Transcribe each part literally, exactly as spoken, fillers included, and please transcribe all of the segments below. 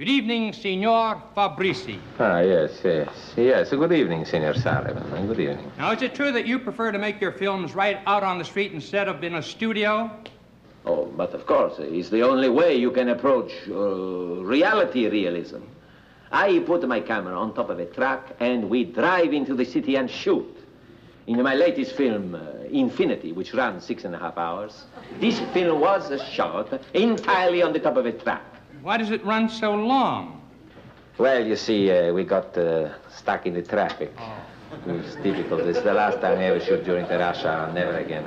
Good evening, Signor Fabrizi. Ah, yes, yes. Yes, good evening, Signor Sullivan. Good evening. Now, is it true that you prefer to make your films right out on the street instead of in a studio? Oh, but of course. It's the only way you can approach uh, reality realism. I put my camera on top of a truck, and we drive into the city and shoot. In my latest film, uh, Infinity, which ran six and a half hours, this film was shot entirely on the top of a truck. Why does it run so long? Well, you see, uh, we got uh, stuck in the traffic. Oh. It was difficult. It's the last time I ever shoot during the rush hour. Never again.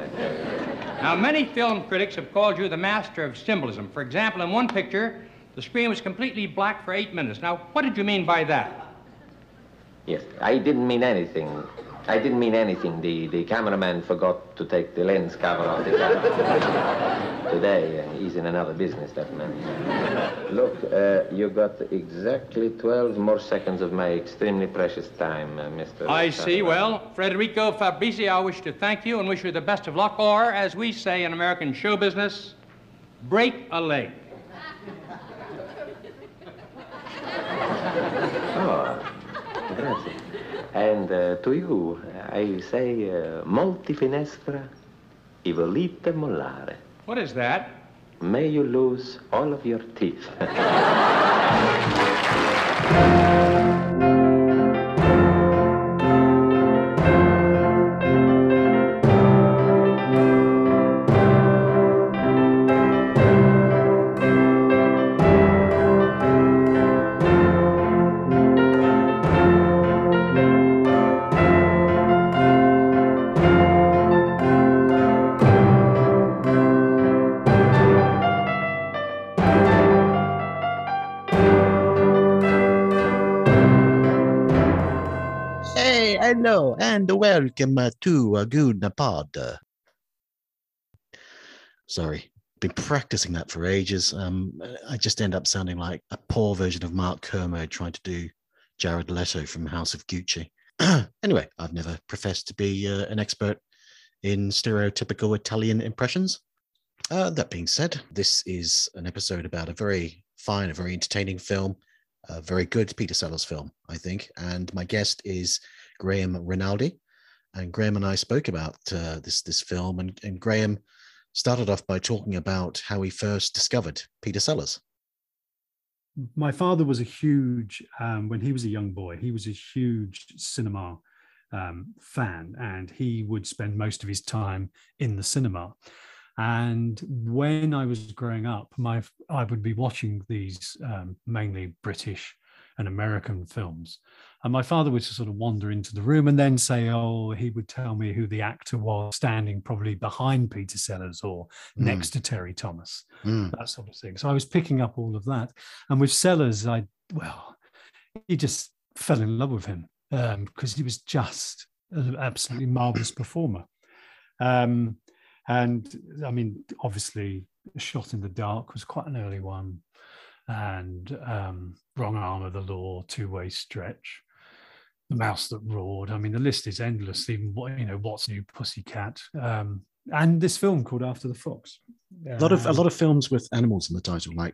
Now, many film critics have called you the master of symbolism. For example, in one picture, the screen was completely black for eight minutes. Now, what did you mean by that? Yes, I didn't mean anything. I didn't mean anything. The, the cameraman forgot to take the lens cover off the camera. Today, uh, he's in another business, that man. Look, uh, you got exactly twelve more seconds of my extremely precious time, uh, Mister I Sullivan. See. Well, Federico Fabrizi, I wish to thank you and wish you the best of luck, or, as we say in American show business, break a leg. Oh, grazie. And uh, to you, I say, uh, molti finestra e volete mollare. What is that? May you lose all of your teeth. Hello and welcome uh, to a Goon Pod. Uh, sorry, been practicing that for ages. Um, I just end up sounding like a poor version of Mark Kermode trying to do Jared Leto from House of Gucci. Anyway, I've never professed to be uh, an expert in stereotypical Italian impressions. Uh, that being said, this is an episode about a very fine, a very entertaining film, a very good Peter Sellers film, I think. And my guest is Graham Rinaldi, and Graham and I spoke about uh, this this film, and, and Graham started off by talking about how he first discovered Peter Sellers. My father was a huge, um, when he was a young boy, he was a huge cinema um, fan, and he would spend most of his time in the cinema. And when I was growing up, my I would be watching these um, mainly British and American films. And my father would sort of wander into the room and then say, oh, he would tell me who the actor was standing probably behind Peter Sellers or mm. next to Terry Thomas, mm. that sort of thing. So I was picking up all of that. And with Sellers, I, well, he just fell in love with him um, because he was just an absolutely marvelous performer. Um, and I mean, obviously, A Shot in the Dark was quite an early one. And um, Wrong Arm of the Law, Two-Way Stretch, The Mouse That Roared. I mean, the list is endless. Even, you know, What's New Pussycat, um, and this film called After the Fox. Um, a lot of a lot of films with animals in the title, like,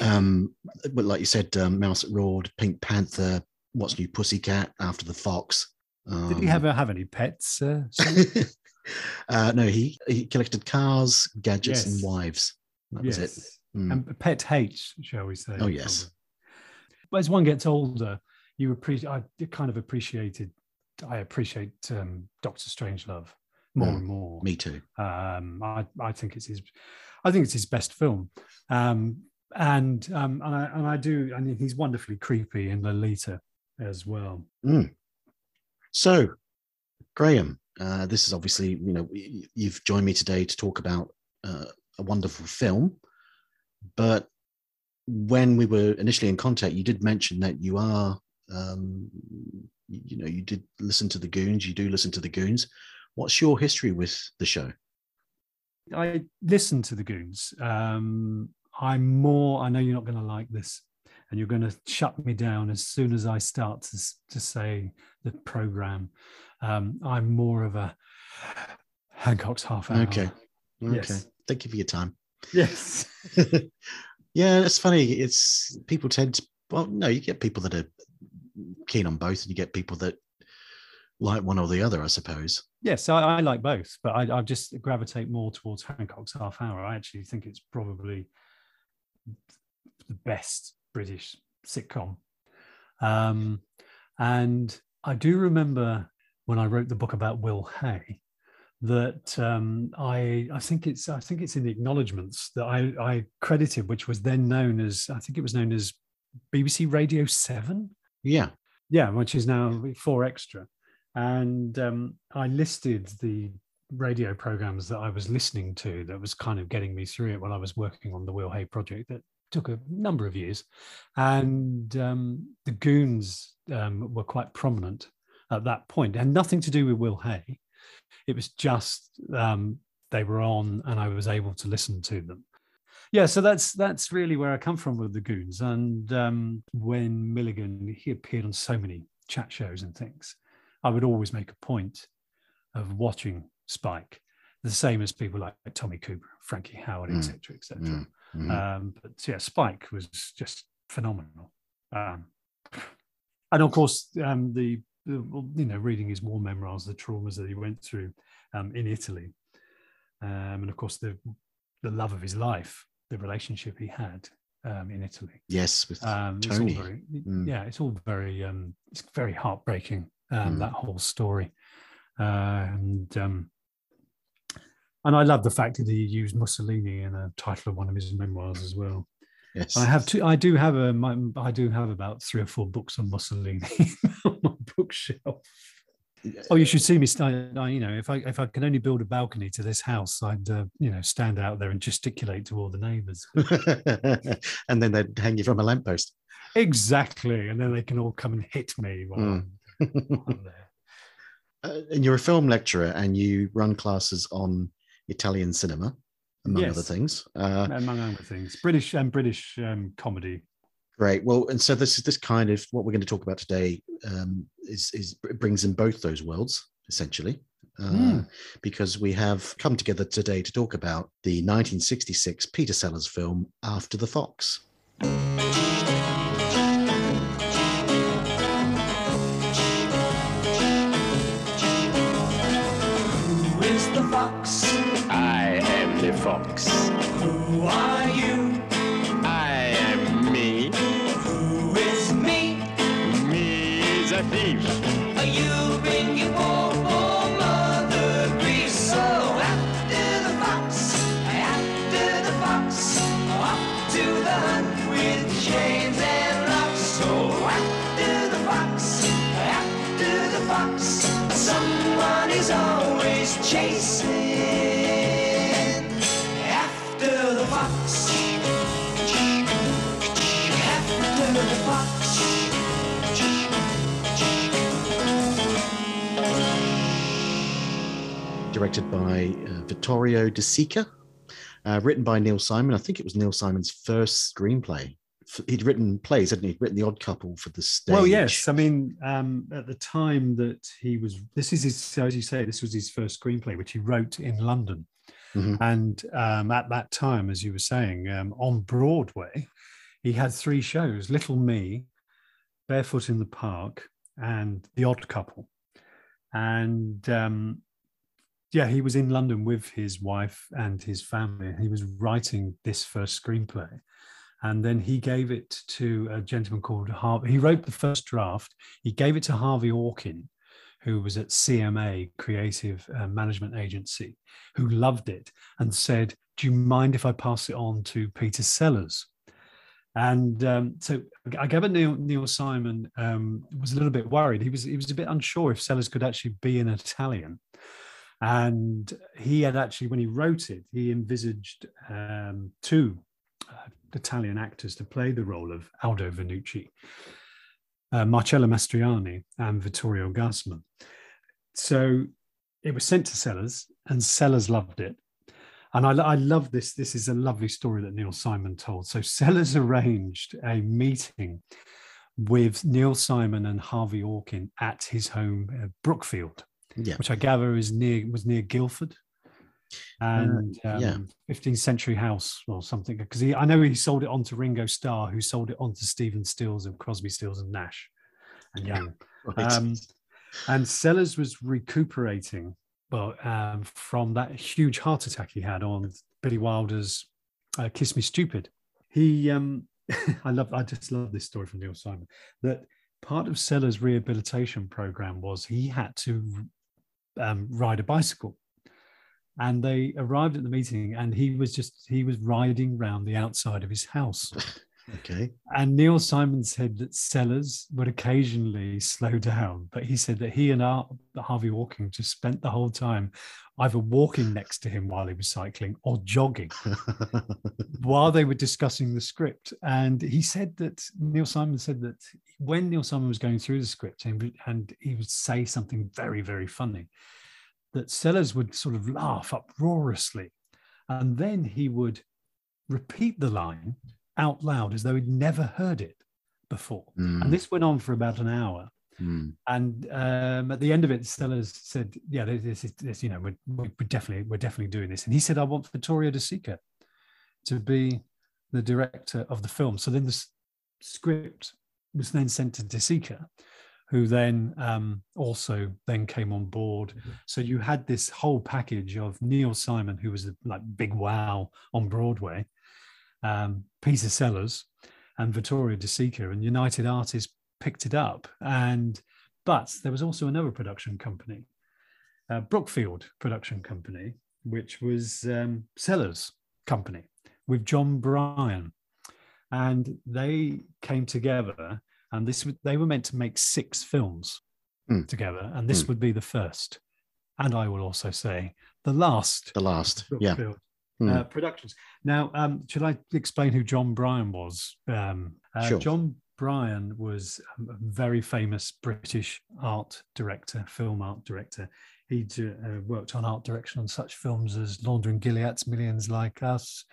um, but like you said, um, Mouse That Roared, Pink Panther, What's New Pussycat, After the Fox. Um, Did he ever have any pets? Uh, uh, no, he he collected cars, gadgets, yes. and wives. That yes. was it. Mm. And pet hates, shall we say. Oh, yes. Probably. But as one gets older, you appreciate, I kind of appreciated, I appreciate um, Doctor Strangelove more mm. and more. Me too. Um, I, I think it's his, I think it's his best film. Um, and, um, and, I, and I do, I mean, he's wonderfully creepy in Lolita as well. Mm. So, Graham, uh, this is obviously, you know, you've joined me today to talk about uh, a wonderful film. But when we were initially in contact, you did mention that you are, um, you know, you did listen to the Goons. You do listen to the Goons. What's your history with the show? I listen to the Goons. Um, I'm more, I know you're not going to like this, and you're going to shut me down as soon as I start to, to say the program. Um, I'm more of a Hancock's Half Hour. Okay. Okay. Yes. Thank you for your time. Yes. Yeah, it's funny. It's people tend to, well, no, you get people that are keen on both, and you get people that like one or the other, I suppose. Yes, I, I like both, but I, I just gravitate more towards Hancock's Half Hour. I actually think it's probably the best British sitcom. Um, and I do remember when I wrote the book about Will Hay that um, I I think it's I think it's in the acknowledgements that I, I credited, which was then known as I think it was known as B B C Radio seven. Yeah, yeah, which is now Four Extra, and um, I listed the radio programs that I was listening to that was kind of getting me through it while I was working on the Will Hay project that took a number of years, and um, the Goons um, were quite prominent at that point. It had nothing to do with Will Hay. It was just um, they were on, and I was able to listen to them. Yeah, so that's that's really where I come from with the Goons. And um, when Milligan, he appeared on so many chat shows and things, I would always make a point of watching Spike, the same as people like Tommy Cooper, Frankie Howerd, et cetera, et cetera. Mm, mm-hmm. um, but yeah, Spike was just phenomenal. Um, and of course, um, the, the you know, reading his war memoirs, the traumas that he went through um, in Italy, um, and of course the the love of his life, the relationship he had um, in Italy. Yes, with um, Tony. It's all very, mm. Yeah, it's all very, um, it's very heartbreaking. Um, mm. That whole story, uh, and um, and I love the fact that he used Mussolini in a title of one of his memoirs as well. Yes, I have two. I do have a. My, I do have about three or four books on Mussolini on my bookshelf. Oh, you should see me. Stand, I, you know, if I if I can only build a balcony to this house, I'd uh, you know stand out there and gesticulate to all the neighbours, and then they'd hang you from a lamppost. Exactly, and then they can all come and hit me while mm. I'm, I'm there. Uh, and you're a film lecturer, and you run classes on Italian cinema, among yes. other things. Uh, among other things, British and um, British um, comedy. Great. Well, and so this is this kind of what we're going to talk about today um, is, is it brings in both those worlds, essentially, uh, mm. because we have come together today to talk about the nineteen sixty-six Peter Sellers film, After the Fox. Who is the fox? I am the fox. Who are you? Directed by uh, Vittorio De Sica, uh, written by Neil Simon. I think it was Neil Simon's first screenplay. He'd written plays, hadn't he? He'd written The Odd Couple for the stage. Well, yes. I mean, um, at the time that he was, this is his, as you say, this was his first screenplay, which he wrote in London. Mm-hmm. And um, at that time, as you were saying, um, on Broadway, he had three shows, Little Me, Barefoot in the Park, and The Odd Couple. And... Um, yeah, he was in London with his wife and his family. He was writing this first screenplay. And then he gave it to a gentleman called Harvey. He wrote the first draft. He gave it to Harvey Orkin, who was at C M A, Creative uh, Management Agency, who loved it and said, do you mind if I pass it on to Peter Sellers? And um, so I gather Neil, Neil Simon um, was a little bit worried. He was, he was a bit unsure if Sellers could actually be an Italian. And he had actually, when he wrote it, he envisaged um, two uh, Italian actors to play the role of Aldo Vanucci, uh, Marcello Mastroianni and Vittorio Gassman. So it was sent to Sellers, and Sellers loved it. And I, I love this. This is a lovely story that Neil Simon told. So Sellers arranged a meeting with Neil Simon and Harvey Orkin at his home, uh, Brookfield. Yeah. Which I gather is near was near Guildford, and uh, yeah. um, fifteenth century house or something, because I know he sold it on to Ringo Starr, who sold it on to Stephen Stills and Crosby, Stills and Nash and Young. Right. Um, and Sellers was recuperating well, um, from that huge heart attack he had on Billy Wilder's uh, Kiss Me Stupid. He, um, I love, I just love this story from Neil Simon, that part of Sellers' rehabilitation program was he had to um, ride a bicycle. And they arrived at the meeting and he was just, he was riding round the outside of his house. Okay. And Neil Simon said that Sellers would occasionally slow down, but he said that he and our, Harvey Orkin just spent the whole time either walking next to him while he was cycling or jogging while they were discussing the script. And he said that, Neil Simon said that when Neil Simon was going through the script and, and he would say something very, very funny, that Sellers would sort of laugh uproariously. And then he would repeat the line out loud as though he'd never heard it before. Mm. And this went on for about an hour. Mm. And um, at the end of it, Sellers said, yeah, this is, this, you know, we're, we're definitely, we're definitely doing this. And he said, I want Vittorio De Sica to be the director of the film. So then the s- script was then sent to De Sica, who then um, also then came on board. Mm-hmm. So you had this whole package of Neil Simon, who was like big wow on Broadway, um, Peter Sellers and Vittorio De Sica, and United Artists picked it up. And but there was also another production company, uh, Brookfield Production Company, which was um, Sellers' company with John Bryan. And they came together, and this they were meant to make six films mm. together, and this mm. would be the first, and I will also say the last. The last, yeah. Mm. Uh, productions. Now, um, should I explain who John Bryan was? Um, uh, sure. John Bryan was a very famous British art director, film art director. He uh, worked on art direction on such films as Landor and Gilliatt's Millions Like Us,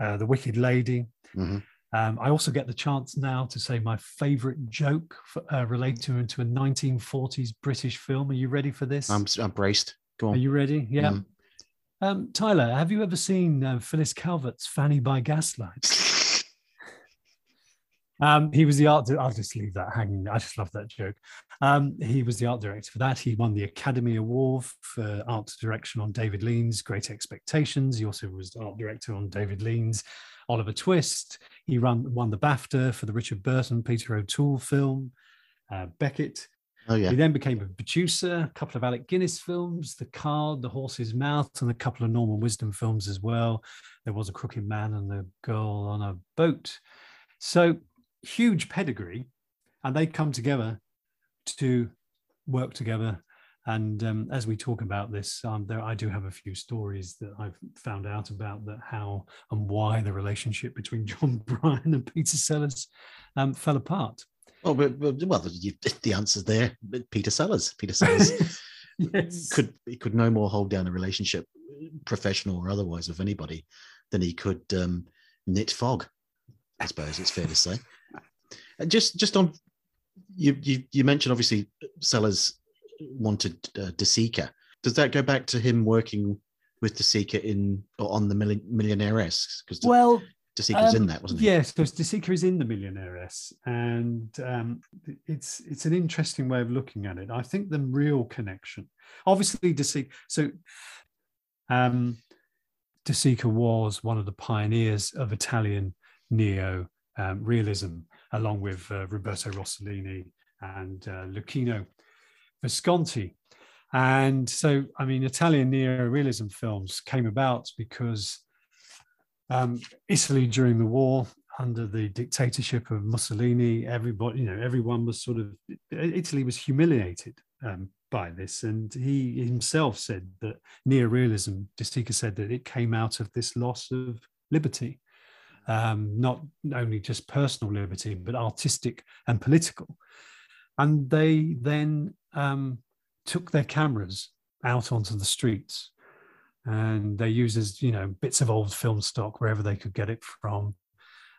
uh, The Wicked Lady. Mm-hmm. Um, I also get the chance now to say my favourite joke for, uh, relating to a nineteen forties British film. Are you ready for this? I'm, I'm braced. Go on. Are you ready? Yeah. Mm. Um, Tyler, have you ever seen uh, Phyllis Calvert's Fanny by Gaslight? um, he was the art director. I'll just leave that hanging. I just love that joke. Um, he was the art director for that. He won the Academy Award for art direction on David Lean's Great Expectations. He also was the art director on David Lean's Oliver Twist. He run, won the BAFTA for the Richard Burton, Peter O'Toole film, uh, Beckett. Oh, yeah. He then became a producer, a couple of Alec Guinness films, The Card, The Horse's Mouth, and a couple of Norman Wisdom films as well. There was A Crooked Man and The Girl on a Boat. So huge pedigree, and they come together to work together. And um, as we talk about this, um, there I do have a few stories that I've found out about that how and why the relationship between John Bryan and Peter Sellers um, fell apart. Oh, but, but, well, you, the answer's there. Peter Sellers. Peter Sellers yes. could he could no more hold down a relationship, professional or otherwise, with anybody than he could um, knit fog. I suppose it's fair to say. And just just on you you, you mentioned obviously Sellers wanted uh, De Sica. Does that go back to him working with De Sica in or on the Mill- Millionaires? Because well. De Sica was um, in that, wasn't he? Yes, because De Sica is in The Millionaires, and um, it's it's an interesting way of looking at it. I think the real connection, obviously, De Sica. So, um, De Sica was one of the pioneers of Italian neo um, realism, along with uh, Roberto Rossellini and uh, Luchino Visconti. And so, I mean, Italian neo realism films came about because. Um, Italy during the war, under the dictatorship of Mussolini, everybody, you know, everyone was sort of, Italy was humiliated um, by this. And he himself said that neorealism, De Sica said that it came out of this loss of liberty, um, not only just personal liberty, but artistic and political. And they then um, took their cameras out onto the streets. And they used as, you know, bits of old film stock wherever they could get it from.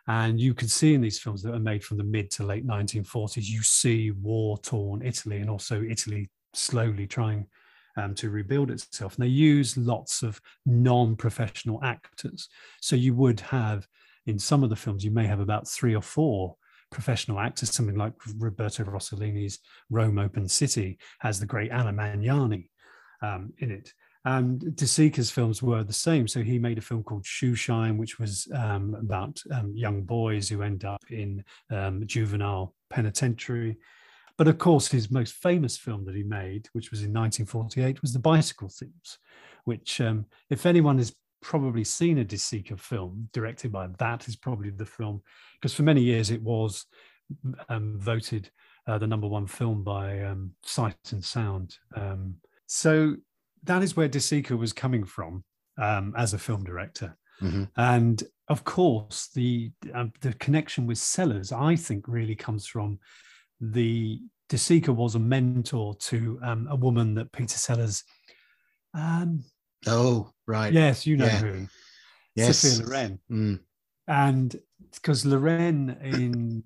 And you could see in these films that are made from the mid to late nineteen forties, you see war-torn Italy and also Italy slowly trying um, to rebuild itself. And they use lots of non-professional actors. So you would have, in some of the films, you may have about three or four professional actors, something like Roberto Rossellini's Rome Open City has the great Anna Magnani um, in it. Um, De Sica's films were the same. So he made a film called Shoeshine, which was um, about um, young boys who end up in um, juvenile penitentiary. But of course, his most famous film that he made, which was in nineteen forty-eight, was The Bicycle Thieves, which um, if anyone has probably seen a De Sica film directed by that is probably the film, because for many years it was um, voted uh, the number one film by um, Sight and Sound. Um, so... that is where De Sica was coming from um, as a film director. Mm-hmm. And of course, the um, the connection with Sellers, I think, really comes from the De Sica was a mentor to um, a woman that Peter Sellers. Um, oh, right. Yes, you know yeah. who. Yes. Sophia Loren. Mm. And because Loren, in,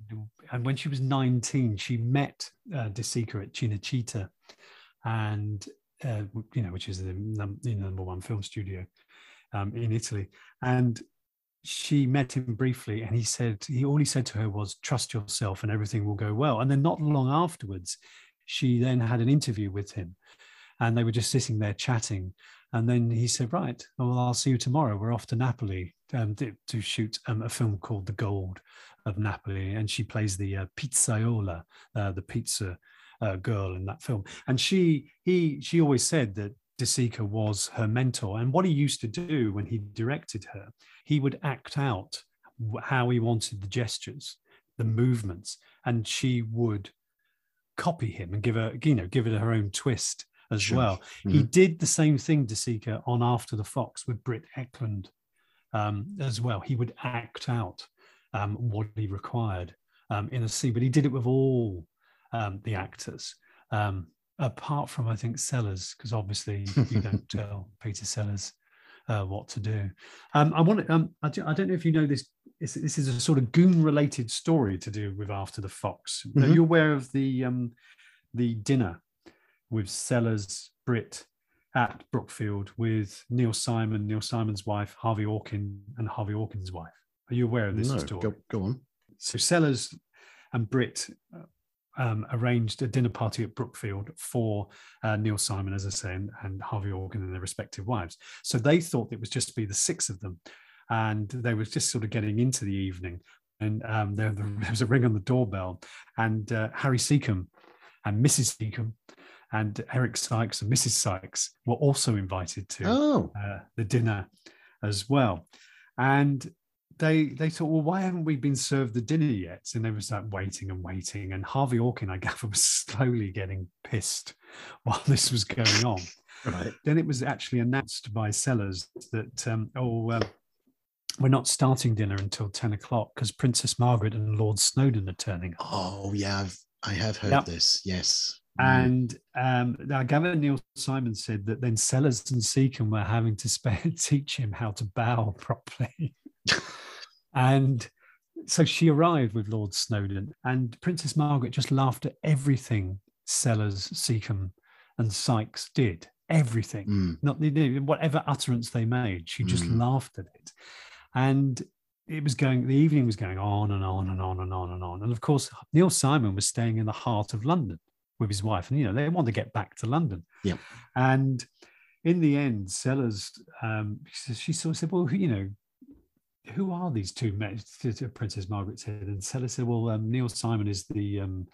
and when she was nineteen, she met uh, De Sica at Cinecittà, and Uh, you know, which is the num- you know, number one film studio um, in Italy. And she met him briefly, and he said, he all he said to her was, trust yourself and everything will go well. And then not long afterwards, she then had an interview with him, and they were just sitting there chatting. And then he said, right, well, I'll see you tomorrow. We're off to Napoli um, to, to shoot um, a film called The Gold of Napoli. And she plays the uh, pizzaiola, uh, the pizza Uh, girl in that film. And she he she always said that De Sica was her mentor, and what he used to do when he directed her, he would act out how he wanted the gestures, the movements, and she would copy him and give her, you know, give it her own twist as sure. well. Mm-hmm. He did the same thing, De Sica, on After the Fox with Britt Ekland um, as well. He would act out um, what he required um, in a scene, but he did it with all Um, the actors, um, apart from, I think, Sellers, because obviously you don't tell Peter Sellers uh, what to do. Um, I want. Um, I, do, I don't know if you know this. This, this is a sort of goon-related story to do with After the Fox. Mm-hmm. Are you aware of the um, the dinner with Sellers, Britt at Brookfield with Neil Simon, Neil Simon's wife, Harvey Orkin, and Harvey Orkin's wife? Are you aware of this no, story? Go, go on. So Sellers and Britt. Uh, Um, arranged a dinner party at Brookfield for uh, Neil Simon, as I say, and, and Harvey Orkin and their respective wives. So they thought it was just to be the six of them, and they were just sort of getting into the evening. And um, there, there was a ring on the doorbell, and uh, Harry Seacombe and Missus Seacombe and Eric Sykes and Missus Sykes were also invited to oh. uh, the dinner as well. And They they thought, well, why haven't we been served the dinner yet? And they was like waiting and waiting. And Harvey Orkin, I gather, was slowly getting pissed while this was going on. Right. Then it was actually announced by Sellers that, um, oh, uh, we're not starting dinner until ten o'clock because Princess Margaret and Lord Snowdon are turning up. Oh, yeah, I've, I have heard yep. this, yes. And um, I gather Neil Simon said that then Sellers and Seacombe were having to spare, teach him how to bow properly. And so she arrived with Lord Snowdon, and Princess Margaret just laughed at everything Sellers, Seacombe, and Sykes did. Everything, mm. not whatever utterance they made, she just mm. laughed at it. And it was going. The evening was going on and on and on and on and on. And of course, Neil Simon was staying in the heart of London with his wife, and you know they wanted to get back to London. Yeah, and in the end, Sellers, um, she sort of said, "Well, you know." Who are these two men? Princess Margaret said, and Sellers said, well, um, Neil Simon is the um,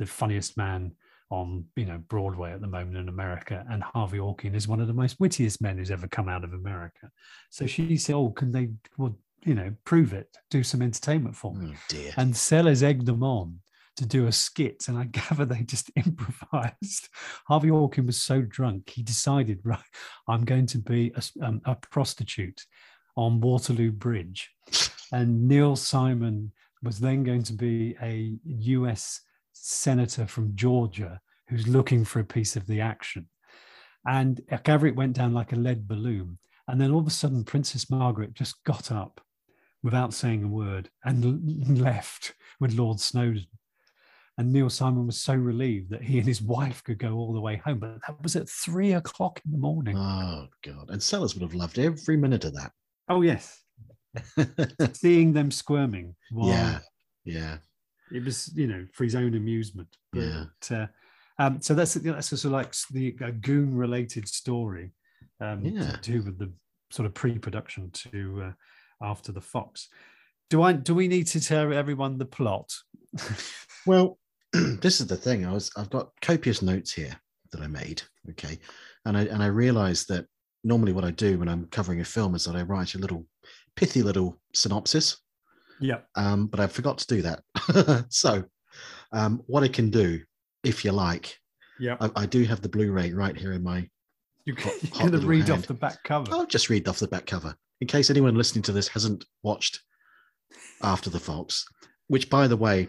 the funniest man on you know Broadway at the moment in America, and Harvey Orkin is one of the most wittiest men who's ever come out of America. So she said, oh, can they, well, you know, prove it, do some entertainment for me. Oh, dear. And Sellers egged them on to do a skit, and I gather they just improvised. Harvey Orkin was so drunk, he decided, right, I'm going to be a, um, a prostitute on Waterloo Bridge, and Neil Simon was then going to be a U S senator from Georgia who's looking for a piece of the action. And I gather it went down like a lead balloon, and then all of a sudden Princess Margaret just got up without saying a word and left with Lord Snowdon. And Neil Simon was so relieved that he and his wife could go all the way home. But that was at three o'clock in the morning. Oh, God. And Sellers would have loved every minute of that. Oh, yes. Seeing them squirming. While yeah, yeah. It was, you know, for his own amusement. But, yeah. Uh, um, so that's, you know, that's sort of like the a goon-related story um, yeah. to do with the sort of pre-production to uh, After the Fox. Do I? Do we need to tell everyone the plot? Well, this is the thing. I was. I've got copious notes here that I made. Okay, and I and I realised that normally what I do when I'm covering a film is that I write a little pithy little synopsis. Yeah. Um, but I forgot to do that. So, um, what I can do, if you like. Yeah. I, I do have the Blu-ray right here in my. You can hot, you read hand. Off the back cover. I'll just read off the back cover in case anyone listening to this hasn't watched After the Fox, which, by the way,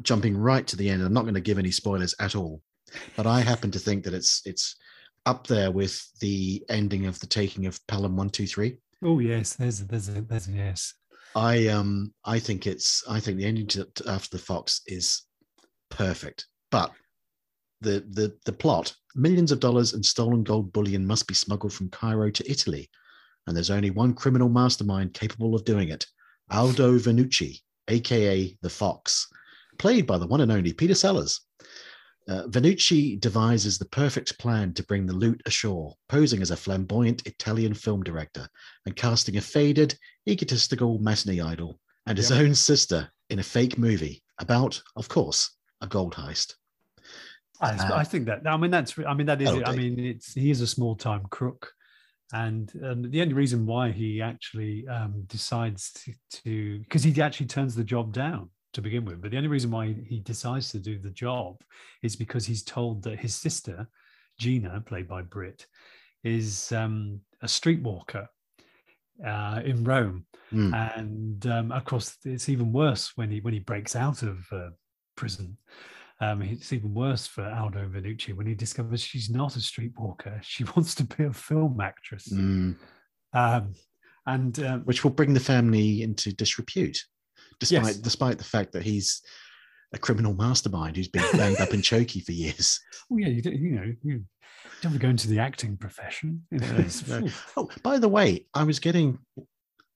jumping right to the end, I'm not going to give any spoilers at all, but I happen to think that it's it's up there with the ending of The Taking of Pelham one two three. Oh yes, there's there's a, there's a, yes. I um I think it's I think the ending to After the Fox is perfect, but the the the plot: millions of dollars in stolen gold bullion must be smuggled from Cairo to Italy, and there's only one criminal mastermind capable of doing it. Aldo Vanucci, a k a. The Fox, played by the one and only Peter Sellers. Uh, Vanucci devises the perfect plan to bring the loot ashore, posing as a flamboyant Italian film director and casting a faded, egotistical matinee idol and his yep. own sister in a fake movie about, of course, a gold heist. I, uh, I think that, I mean, that's, I mean, that is, it. I mean, it's, he is a small-time crook. And um, the only reason why he actually um, decides to, because he actually turns the job down to begin with, but the only reason why he decides to do the job is because he's told that his sister, Gina, played by Britt, is um, a streetwalker uh, in Rome. Mm. And um, of course, it's even worse when he when he breaks out of uh, prison. Um, it's even worse for Aldo Vanucci when he discovers she's not a streetwalker. She wants to be a film actress. Mm. Um, and um, Which will bring the family into disrepute, despite yes. despite the fact that he's a criminal mastermind who's been banged up in chokey for years. Well, yeah, you, do, you know, you don't have to go into the acting profession. You know, no. Oh, by the way, I was getting,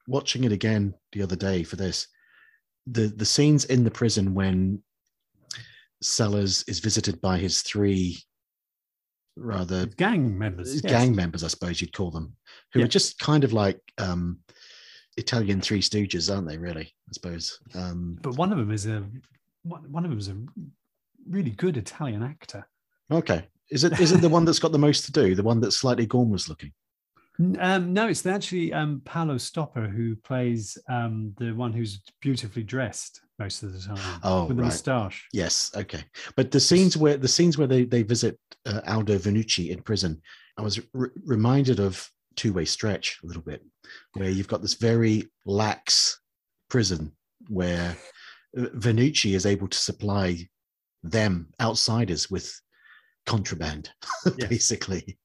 watching it again the other day for this, the, the scenes in the prison when Sellers is visited by his three rather gang members, gang yes. members, I suppose you'd call them, who yeah. are just kind of like um, Italian Three Stooges, aren't they? Really, I suppose. Um, but one of them is a one of them is a really good Italian actor. Okay, is it is it the one that's got the most to do? The one that's slightly gormless looking? Um, no, it's actually um, Paolo Stopper who plays um, the one who's beautifully dressed most of the time. Oh, with right. a moustache. Yes, okay. But the scenes where the scenes where they they visit uh, Aldo Vanucci in prison, I was re- reminded of Two-Way Stretch a little bit, where you've got this very lax prison where Vanucci is able to supply them outsiders with contraband, yes. basically,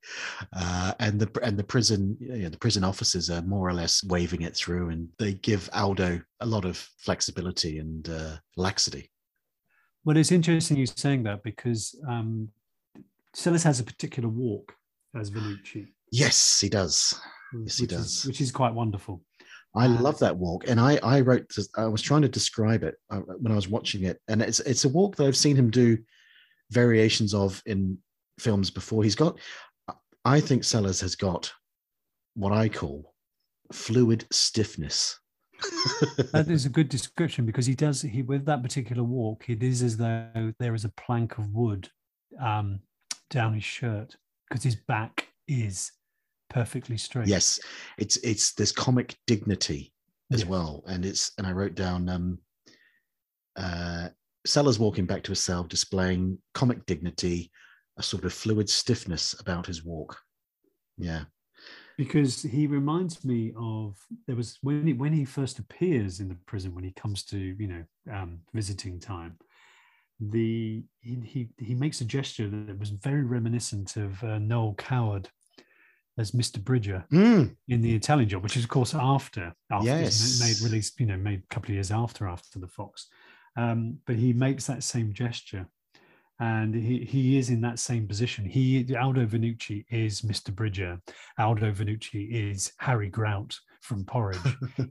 uh, and the and the prison you know, the prison officers are more or less waving it through, and they give Aldo a lot of flexibility and uh, laxity. Well, it's interesting you saying that because um, Sellers has a particular walk as Vanucci. Yes, he does. Yes, he does, is, which is quite wonderful. I um, love that walk, and I I wrote this, I was trying to describe it uh, when I was watching it, and it's it's a walk that I've seen him do variations of in films before. He's got, I think Sellers has got what I call fluid stiffness. That is a good description, because he does, he with that particular walk, it is as though there is a plank of wood um, down his shirt, because his back is perfectly straight. Yes, it's it's this comic dignity as yeah. well, and it's and I wrote down um, uh, Sellers walking back to his cell, displaying comic dignity, a sort of fluid stiffness about his walk. Yeah. Because he reminds me of, there was, when he, when he first appears in the prison, when he comes to, you know, um, visiting time, the he, he he makes a gesture that was very reminiscent of uh, Noel Coward as Mister Bridger mm. in The Italian Job, which is, of course, after, after yes. made, made released, you know, made a couple of years after, after the Fox. Um, but he makes that same gesture, and he, he is in that same position. He, Aldo Vanucci is Mister Bridger. Aldo Vanucci is Harry Grout from Porridge.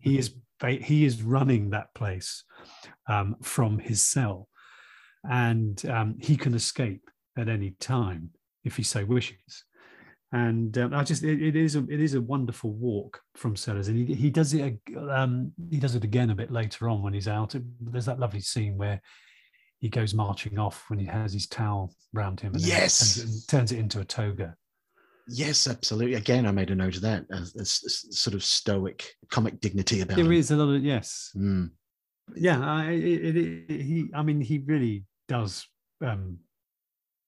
he is he is running that place um, from his cell, and um, he can escape at any time if he so wishes. And um, I just it, it is a it is a wonderful walk from Sellers, and he, he does it um, he does it again a bit later on when he's out. There's that lovely scene where he goes marching off when he has his towel round him, and yes, turns it, and turns it into a toga. Yes, absolutely. Again, I made a note of that, a, a, a sort of stoic comic dignity about it. There is a lot of yes, mm. yeah. I, it, it, he, I mean, he really does. Um,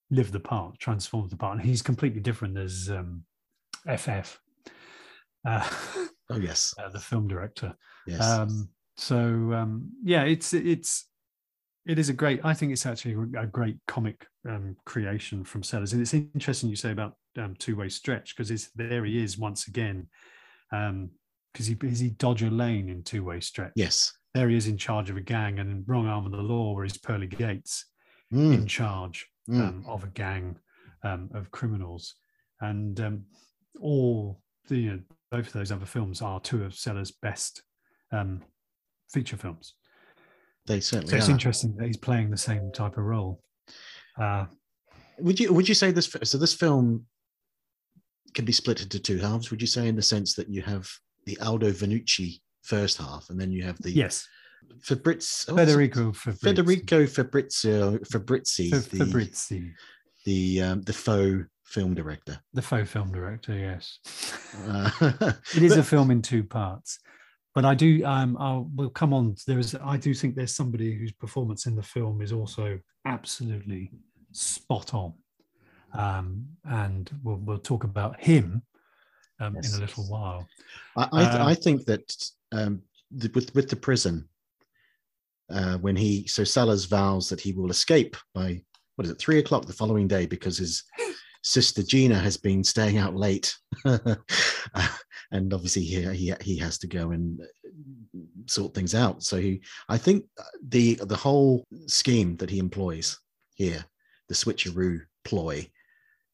live the part, transform the part, and he's completely different as um, F F. Uh, oh yes, uh, the film director. Yes. Um, so um, yeah, it's it's it is a great. I think it's actually a great comic um, creation from Sellers, and it's interesting you say about um, Two-Way Stretch, because it's there he is once again, because um, he is he Dodger Lane in Two-Way Stretch. Yes, there he is in charge of a gang, and in Wrong Arm of the Law, where his Pearly Gates mm. in charge. Mm. Um, of a gang um, of criminals, and um, all the you know, both of those other films are two of Sellers' best um, feature films. They certainly. So it's are. Interesting that he's playing the same type of role. Uh, would you would you say this? So this film can be split into two halves. Would you say, in the sense that you have the Aldo Vanucci first half, and then you have the yes. Fabriz- Federico Fabrizi. Federico Fabrizio Fabrizi, the Fabrizi. the um, the faux film director. The faux film director, yes. Uh, it is but, a film in two parts, but I do. Um, I'll we'll come on. There is. I do think there's somebody whose performance in the film is also absolutely spot on, um, and we'll we'll talk about him um, yes. in a little while. I I, th- um, I think that um, the, with with the prison. Uh, when he so Sellers vows that he will escape by what is it three o'clock the following day, because his sister Gina has been staying out late, and obviously he, he he has to go and sort things out. So he, I think the the whole scheme that he employs here, the switcheroo ploy,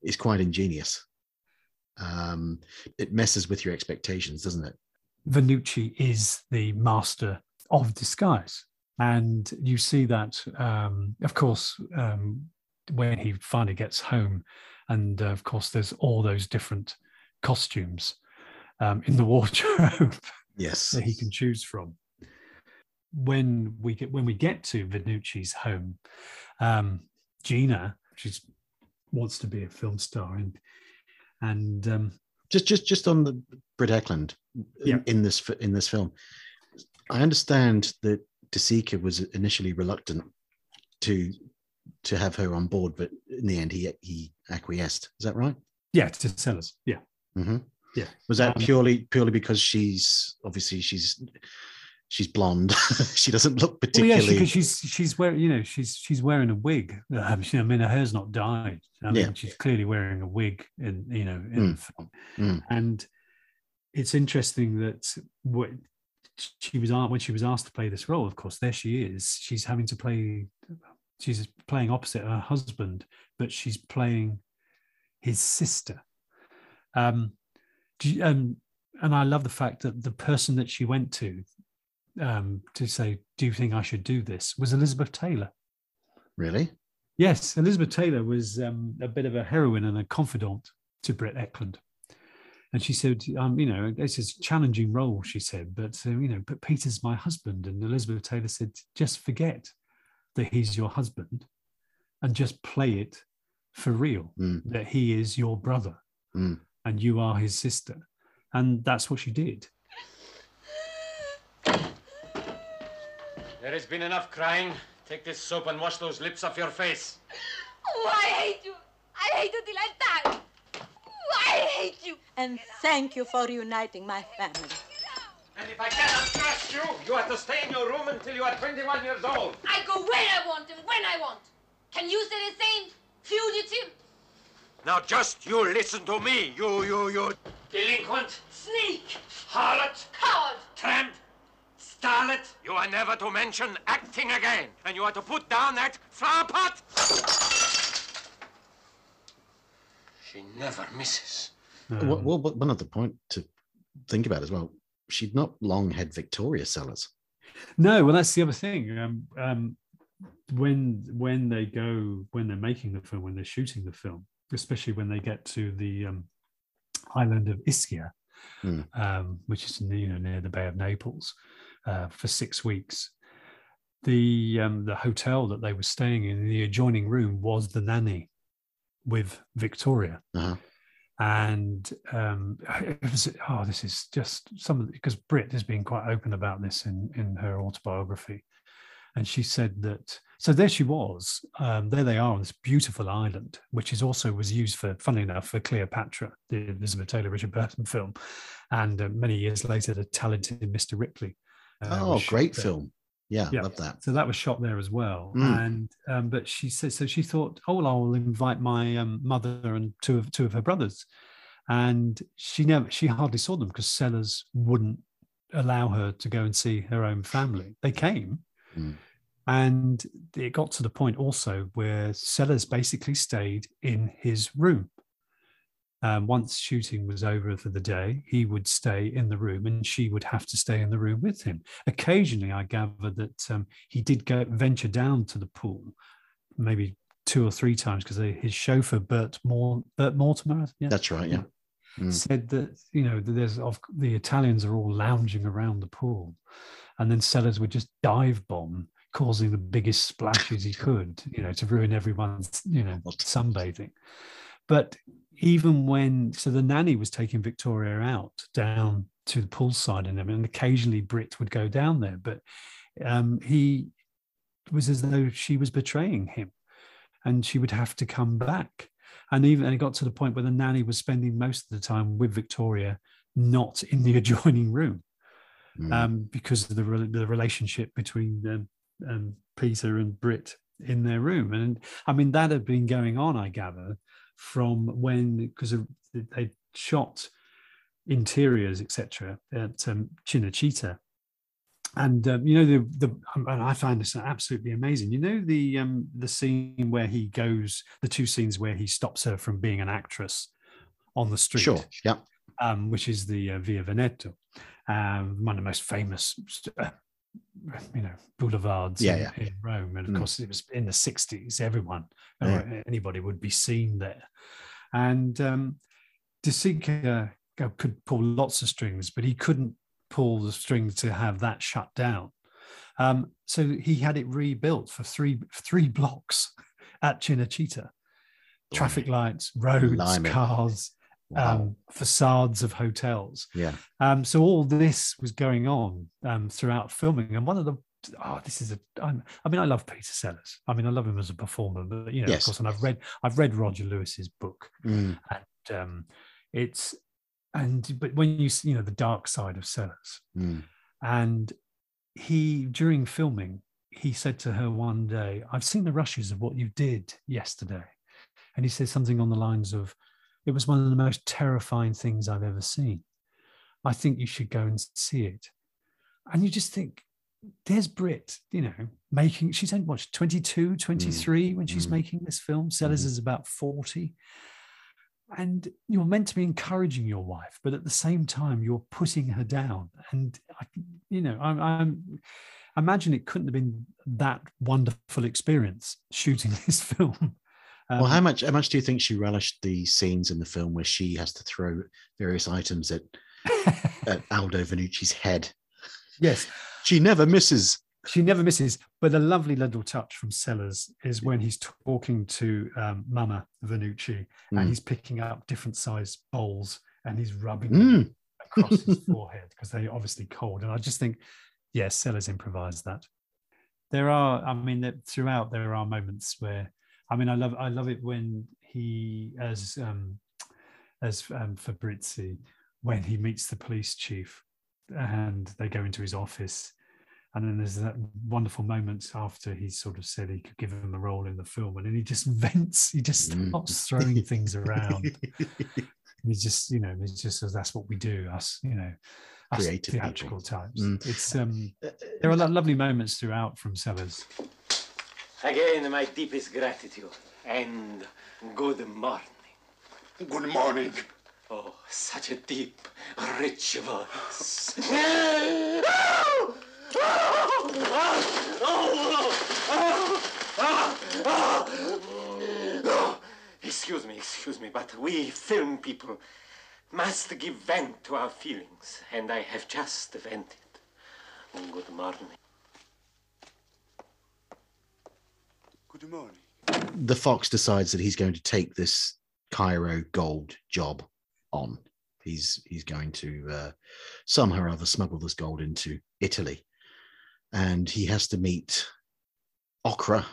is quite ingenious. Um, it messes with your expectations, doesn't it? Vanucci is the master of disguise. And you see that, um, of course, um, when he finally gets home. And, uh, of course, there's all those different costumes um, in the wardrobe yes. that he can choose from. When we get when we get to Vanucci's home, um, Gina, she wants to be a film star. And and um, just just just on the Britt Ekland yeah. in, in this in this film, I understand that De Sica was initially reluctant to to have her on board, but in the end he he acquiesced. Is that right? Yeah, to Sellers. Yeah, mm-hmm. yeah. Was that um, purely purely because she's obviously she's she's blonde. She doesn't look particularly. Well, yeah, because she, she's she's wearing you know she's she's wearing a wig. I mean, her hair's not dyed. I mean, yeah. she's clearly wearing a wig in you know in mm. the film, mm. and it's interesting that what. She was when she was asked to play this role. Of course, there she is. She's having to play. She's playing opposite her husband, but she's playing his sister. Um, and and I love the fact that the person that she went to um, to say, "Do you think I should do this?" was Elizabeth Taylor. Really? Yes, Elizabeth Taylor was um, a bit of a heroine and a confidant to Britt Ekland. And she said, um, you know, it's a challenging role, she said, but, uh, you know, but Peter's my husband. And Elizabeth Taylor said, just forget that he's your husband and just play it for real, mm. that he is your brother mm. and you are his sister. And that's what she did. There has been enough crying. Take this soap and wash those lips off your face. Oh, I hate you. I hate you till I die. I hate you. And thank you for uniting my family. And if I cannot trust you, you are to stay in your room until you are twenty-one years old. I go where I want and when I want. Can you say the same, fugitive? Now just you listen to me, you, you, you. Delinquent. Sneak. Harlot. Coward. Tramp. Starlet, you are never to mention acting again, and you are to put down that flower pot. She never misses. Um, well, well, one other point to think about as well. She'd not long had Victoria Sellers. No, well, that's the other thing. Um, um, when when they go, when they're making the film, when they're shooting the film, especially when they get to the um, island of Ischia, mm. um, which is you know near the Bay of Naples, uh, for six weeks. The um, the hotel that they were staying in, the adjoining room, was the nanny with Victoria. Uh-huh. And um, it was, oh, this is just some, because Britt has been quite open about this in, in her autobiography. And she said that, so there she was, um, there they are on this beautiful island, which is also was used for, funnily enough, for Cleopatra, the Elizabeth Taylor, Richard Burton film. And uh, many years later, The Talented Mister Ripley. Uh, oh, great film. Yeah, yeah, love that. So that was shot there as well. Mm. And um, but she said, so she thought, oh, well, I will invite my um, mother and two of two of her brothers. And she never, she hardly saw them because Sellers wouldn't allow her to go and see her own family. They came. Mm. And it got to the point also where Sellers basically stayed in his room. Um, once shooting was over for the day, he would stay in the room and she would have to stay in the room with him. Occasionally, I gather that um, he did go venture down to the pool, maybe two or three times, because his chauffeur, Bert, Mor- Bert Mortimer, yeah, that's right, yeah, mm. said that, you know, there's of, the Italians are all lounging around the pool. And then Sellers would just dive bomb, causing the biggest splashes he could, you know, to ruin everyone's, you know, sunbathing. But even when, so the nanny was taking Victoria out down to the poolside and and occasionally Britt would go down there, but um, he was as though she was betraying him and she would have to come back. And even and it got to the point where the nanny was spending most of the time with Victoria, not in the adjoining room, mm. um, because of the, the relationship between um, um, Peter and Britt in their room. And I mean, that had been going on, I gather, from when, because they shot interiors, et cetera, at um, Cinecittà, and um, you know the the and I find this absolutely amazing. You know the um, the scene where he goes, the two scenes where he stops her from being an actress on the street. Sure, yeah, um, which is the uh, Via Veneto, um, one of the most famous Uh, you know, boulevards yeah, in, yeah. in Rome. And of mm. course it was in the sixties, everyone, yeah. anybody would be seen there. And um, De Sica could pull lots of strings, but he couldn't pull the string to have that shut down. Um, so he had it rebuilt for three three blocks at Cinecittà. Traffic lights, roads, Blimey. cars, Wow. Um, facades of hotels. Yeah. Um, so all this was going on um, throughout filming. And one of the, oh, this is a, I'm, I mean, I love Peter Sellers. I mean, I love him as a performer, but, you know, yes. of course, and I've read, I've read Roger Lewis's book. Mm. And um, it's, and, but when you see, you know, the dark side of Sellers. Mm. And he, during filming, he said to her one day, I've seen the rushes of what you did yesterday. And he said something on the lines of, it was one of the most terrifying things I've ever seen. I think you should go and see it. And you just think, there's Britt, you know, making, she's only, what, twenty-two, twenty-three mm. when she's mm. making this film. Sellers mm. is about forty. And you're meant to be encouraging your wife, but at the same time, you're putting her down. And, I, you know, I'm, I'm, I imagine it couldn't have been that wonderful experience shooting this film. Um, well, how much how much do you think she relished the scenes in the film where she has to throw various items at, at Aldo Vanucci's head? Yes. She never misses. She never misses. But a lovely little touch from Sellers is when he's talking to um, Mama Vanucci mm. and he's picking up different size bowls and he's rubbing mm. them across his forehead because they're obviously cold. And I just think, yes, yeah, Sellers improvised that. There are, I mean, throughout there are moments where, I mean, I love I love it when he, as um, as um, Fabrizi, when he meets the police chief and they go into his office. And then there's that wonderful moment after he sort of said he could give him a role in the film. And then he just vents, he just starts mm. throwing things around. He just, you know, it's just as that's what we do, us, you know, us creative theatrical people. Types. Mm. It's um, there are lovely moments throughout from Sellers. Again, my deepest gratitude and good morning. Good morning. Oh, such a deep, rich voice. Oh! Oh! Oh! Oh! Oh! Oh! Oh! Excuse me, excuse me, but we film people must give vent to our feelings, and I have just vented. Good morning. Good morning. The Fox decides that he's going to take this Cairo gold job on. He's he's going to uh, somehow or other smuggle this gold into Italy, and he has to meet Okra.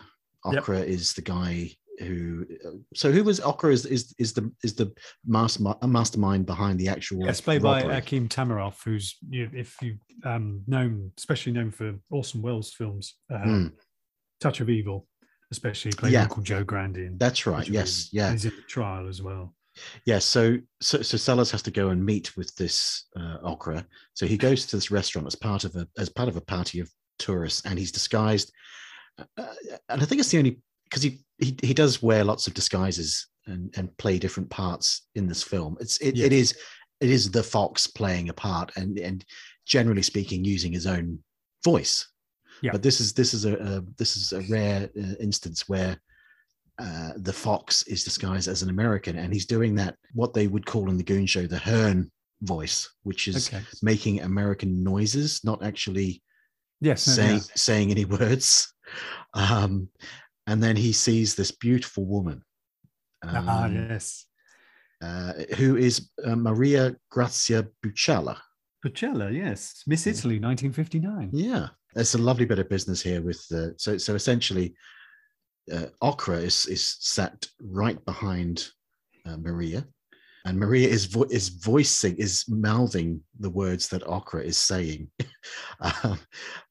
Okra yep. is the guy who. So who was Okra? Is is is the is the master, mastermind behind the actual? It's played robbery. by Akeem Tamaroff, who's you, if you um, known, especially known for Orson Welles films, uh, mm. Touch of Evil, especially playing yeah. Uncle Joe Grandy. In That's right. Touch yes. Yeah. He's in the trial as well. Yeah, so, so so Sellers has to go and meet with this uh, Okra. So he goes to this restaurant as part of a as part of a party of tourists, and he's disguised. Uh, and I think it's the only because he, he he does wear lots of disguises and and play different parts in this film. It's it, yeah. it is it is the Fox playing a part, and and generally speaking, using his own voice. Yeah. But this is this is a, a this is a rare uh, instance where. Uh, the Fox is disguised as an American, and he's doing that, what they would call in the Goon Show, the Hearn voice, which is okay. making American noises, not actually yes, saying, no, no. saying any words. Um, and then he sees this beautiful woman. Um, ah, yes. Uh, who is uh, Maria Grazia Bucella. Bucella, yes. Miss Italy, nineteen fifty-nine. Yeah. There's a lovely bit of business here with, uh, so, so essentially, Uh, Okra is, is sat right behind uh, Maria, and Maria is vo- is voicing, is mouthing the words that Okra is saying, uh,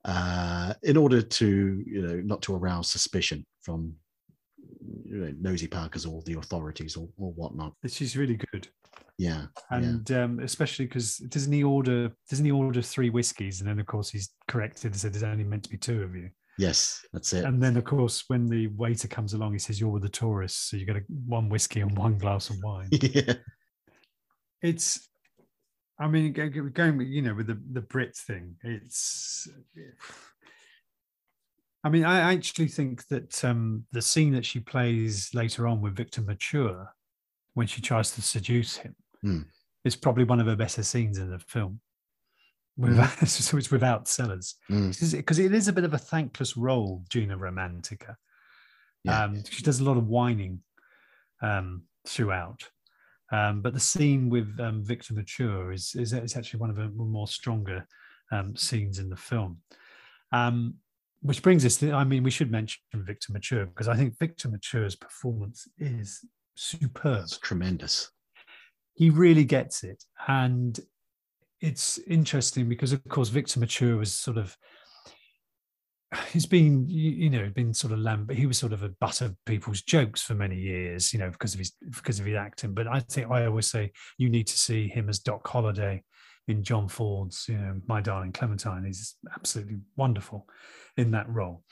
uh, in order to, you know, not to arouse suspicion from, you know, nosy Parkers or the authorities or, or whatnot. She's really good. Yeah, and yeah. Um, especially because doesn't he order doesn't he order three whiskeys, and then of course he's corrected and said there's only meant to be two of you. Yes, that's it. And then, of course, when the waiter comes along, he says, you're with the tourists, so you get a, one whiskey and one glass of wine. Yeah. It's, I mean, going, you know, with the, the Brit thing, it's, I mean, I actually think that um, the scene that she plays later on with Victor Mature, when she tries to seduce him, mm. is probably one of her better scenes in the film. Without, mm. so it's without Sellers, because mm. it is a bit of a thankless role, Gina Romantica. Yeah. Um, she does a lot of whining um, throughout, um, but the scene with um, Victor Mature is, is is actually one of the more stronger um, scenes in the film. Um, which brings us to, I mean, we should mention Victor Mature, because I think Victor Mature's performance is superb. It's tremendous. He really gets it, and it's interesting because, of course, Victor Mature was sort of, he's been, you know, been sort of lamb, but he was sort of a butt of people's jokes for many years, you know, because of his because of his acting. But I think I always say you need to see him as Doc Holliday in John Ford's, you know, My Darling Clementine. He's absolutely wonderful in that role.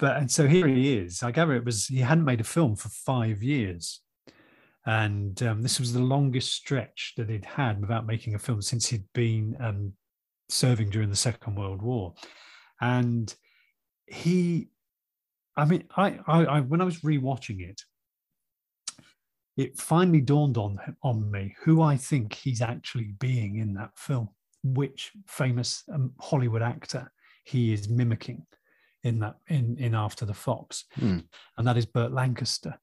But and so here he is. I gather it was he hadn't made a film for five years. And um, this was the longest stretch that he'd had without making a film since he'd been um, serving during the Second World War. And he, I mean, I, I, I when I was rewatching it, it finally dawned on on me who I think he's actually being in that film, which famous um, Hollywood actor he is mimicking in that in in After the Fox, mm. and that is Burt Lancaster.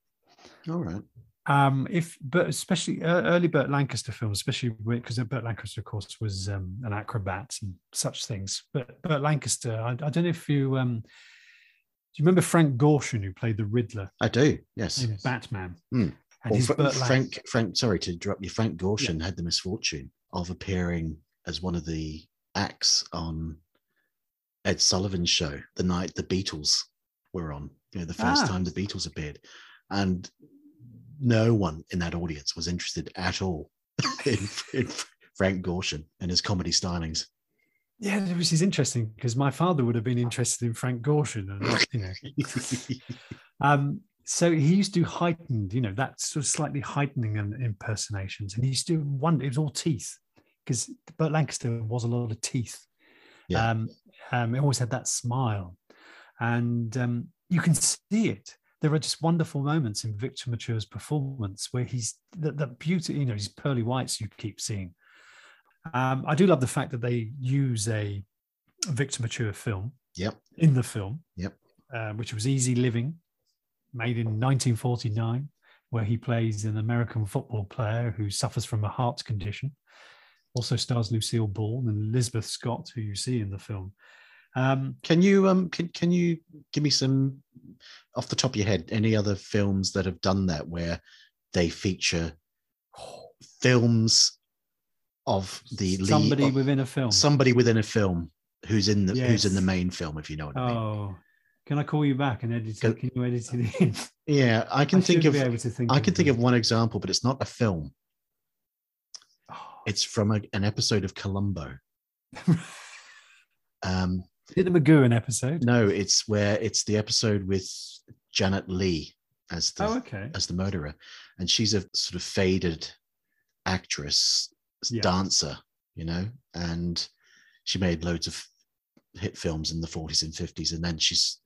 All right. Um, if, but especially early Burt Lancaster films, especially because Burt Lancaster, of course, was um, an acrobat and such things. But Burt Lancaster, I, I don't know if you um, do you remember Frank Gorshin, who played the Riddler? I do, yes. In Batman. Mm. And well, Fra- Burt Lanc- Frank, Frank, sorry to interrupt you. Frank Gorshin yeah. had the misfortune of appearing as one of the acts on Ed Sullivan's show the night the Beatles were on. You know, the first ah. time the Beatles appeared, and no one in that audience was interested at all in, in Frank Gorshin and his comedy stylings. Yeah, which is interesting because my father would have been interested in Frank Gorshin, and you know. um, so he used to do heightened, you know, that sort of slightly heightening and impersonations, and he used to do one. It was all teeth because Burt Lancaster was a lot of teeth. Yeah. Um, um, he always had that smile, and um, you can see it. There are just wonderful moments in Victor Mature's performance where he's the, the beauty, you know, his pearly whites you keep seeing. Um, I do love the fact that they use a Victor Mature film yep. in the film, yep. uh, which was Easy Living, made in nineteen forty-nine, where he plays an American football player who suffers from a heart condition. Also stars Lucille Ball and Elizabeth Scott, who you see in the film. Um, can you um, can can you give me some, off the top of your head, any other films that have done that where they feature films... of the somebody lead, within a film, somebody within a film who's in the yes. who's in the main film, if you know what I mean. Oh, can I call you back and edit? Can, can you edit it in? Yeah, I can I think of. Think I of can it. think of one example, but it's not a film. Oh. It's from a, an episode of Columbo. um, Is it the McGowan episode? No, it's where it's the episode with Janet Leigh as the oh, okay. as the murderer, and she's a sort of faded actress. Yeah. Dancer, you know, and she made loads of hit films in the forties and fifties, and then she's,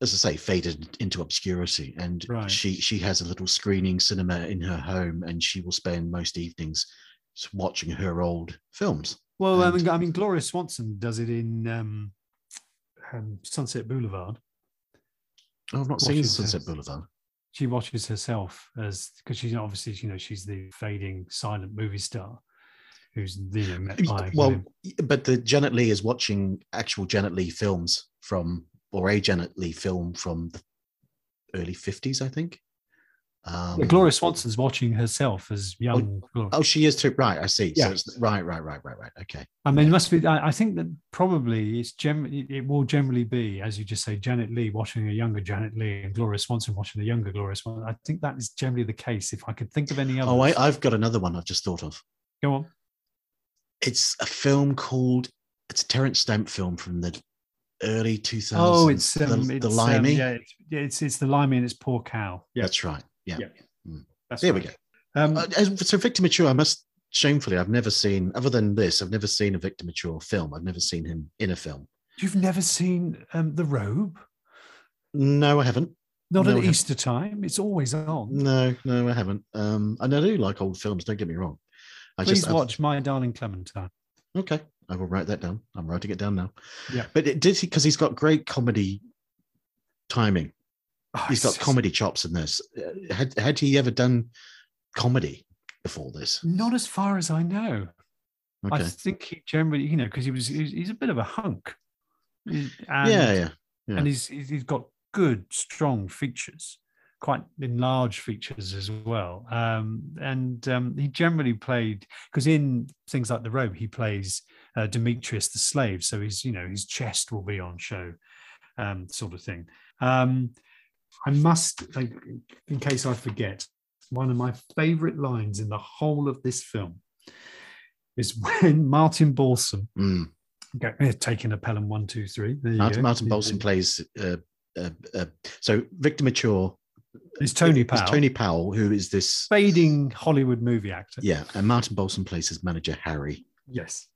as I say, faded into obscurity, and right. she she has a little screening cinema in her home, and she will spend most evenings watching her old films. Well, and, I mean, I mean Gloria Swanson does it in um, um, Sunset Boulevard. I've not seen Sunset Boulevard. She watches herself as, because she's obviously, you know, she's the fading silent movie star who's, you know, met by. Well, him. But the Janet Leigh is watching actual Janet Leigh films from, or a Janet Leigh film from the early fifties, I think. Um, yeah, Gloria Swanson's watching herself as young. Oh, oh, she is too. Right, I see. Yeah. So it's, right, right, right, right, right. Okay. I mean, yeah. It must be. I, I think that probably it's generally it will generally be, as you just say, Janet Leigh watching a younger Janet Leigh and Gloria Swanson watching a younger Gloria Swanson. I think that is generally the case. If I could think of any other. Oh, I, I've got another one I've just thought of. Go on. It's a film called. It's a Terrence Stamp film from the early two thousands. Oh, it's um, the, it's, the Limey. Um, yeah, it's, it's it's the Limey and it's Poor Cow. Yeah, that's right. Yeah, yeah. Mm. There right. we go. Um, uh, so Victor Mature, I must, shamefully, I've never seen, other than this, I've never seen a Victor Mature film. I've never seen him in a film. You've never seen um, The Robe? No, I haven't. Not no, at I Easter haven't. time. It's always on. No, no, I haven't. Um, and I do like old films, don't get me wrong. I Please just, watch I've... My Darling Clementine. Okay, I will write that down. I'm writing it down now. Yeah, but it did, because he's got great comedy timing. Oh, he's got comedy chops in this. Had had he ever done comedy before this? Not as far as I know. Okay. I think he generally, you know, because he was he's a bit of a hunk. And, yeah, yeah, yeah. And he's he's got good, strong features, quite large features as well. Um, and um, he generally played, because in things like The Robe, he plays uh, Demetrius the slave, so he's you know his chest will be on show, um, sort of thing. Um, I must, in case I forget, one of my favourite lines in the whole of this film is when Martin Balsam, mm. okay, taking a Pelham one, two, three. There you Martin, go. Martin Balsam plays, uh, uh, uh, so Victor Mature is Tony Powell. Is Tony Powell, who is this fading Hollywood movie actor. Yeah, and Martin Balsam plays his manager, Harry. Yes.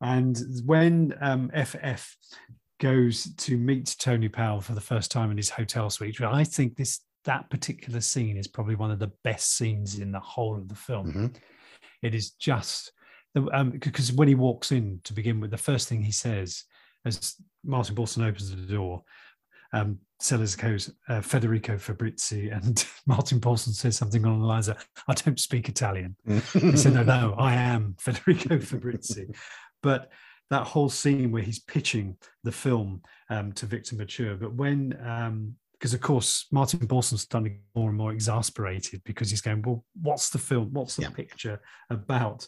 And when um, F F goes to meet Tony Powell for the first time in his hotel suite. I think this that particular scene is probably one of the best scenes in the whole of the film. Mm-hmm. It is just because um, when he walks in to begin with, the first thing he says as Martin Balsam opens the door, um, Sellers goes, uh, Federico Fabrizi, and Martin Balsam says something along the lines of, I don't speak Italian. He said, no, no, I am Federico Fabrizi. But that whole scene where he's pitching the film um, to Victor Mature. But when, because um, of course, Martin Balsam's starting to get more and more exasperated because he's going, well, what's the film? What's the yeah. picture about?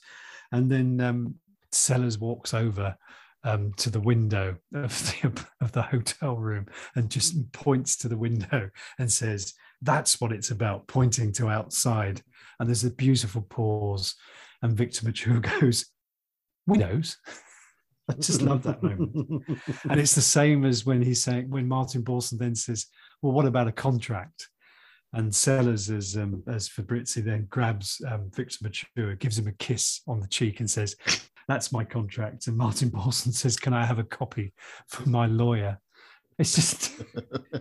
And then um, Sellers walks over um, to the window of the, of the hotel room and just points to the window and says, That's what it's about, pointing to outside. And there's a beautiful pause. And Victor Mature goes, "Windows." I just love that moment. And it's the same as when he's saying, when Martin Balson then says, "Well, what about a contract?" And Sellers, as um, as Fabrizi then grabs um, Victor Mature, gives him a kiss on the cheek and says, "That's my contract." And Martin Balson says, "Can I have a copy for my lawyer?" It's just,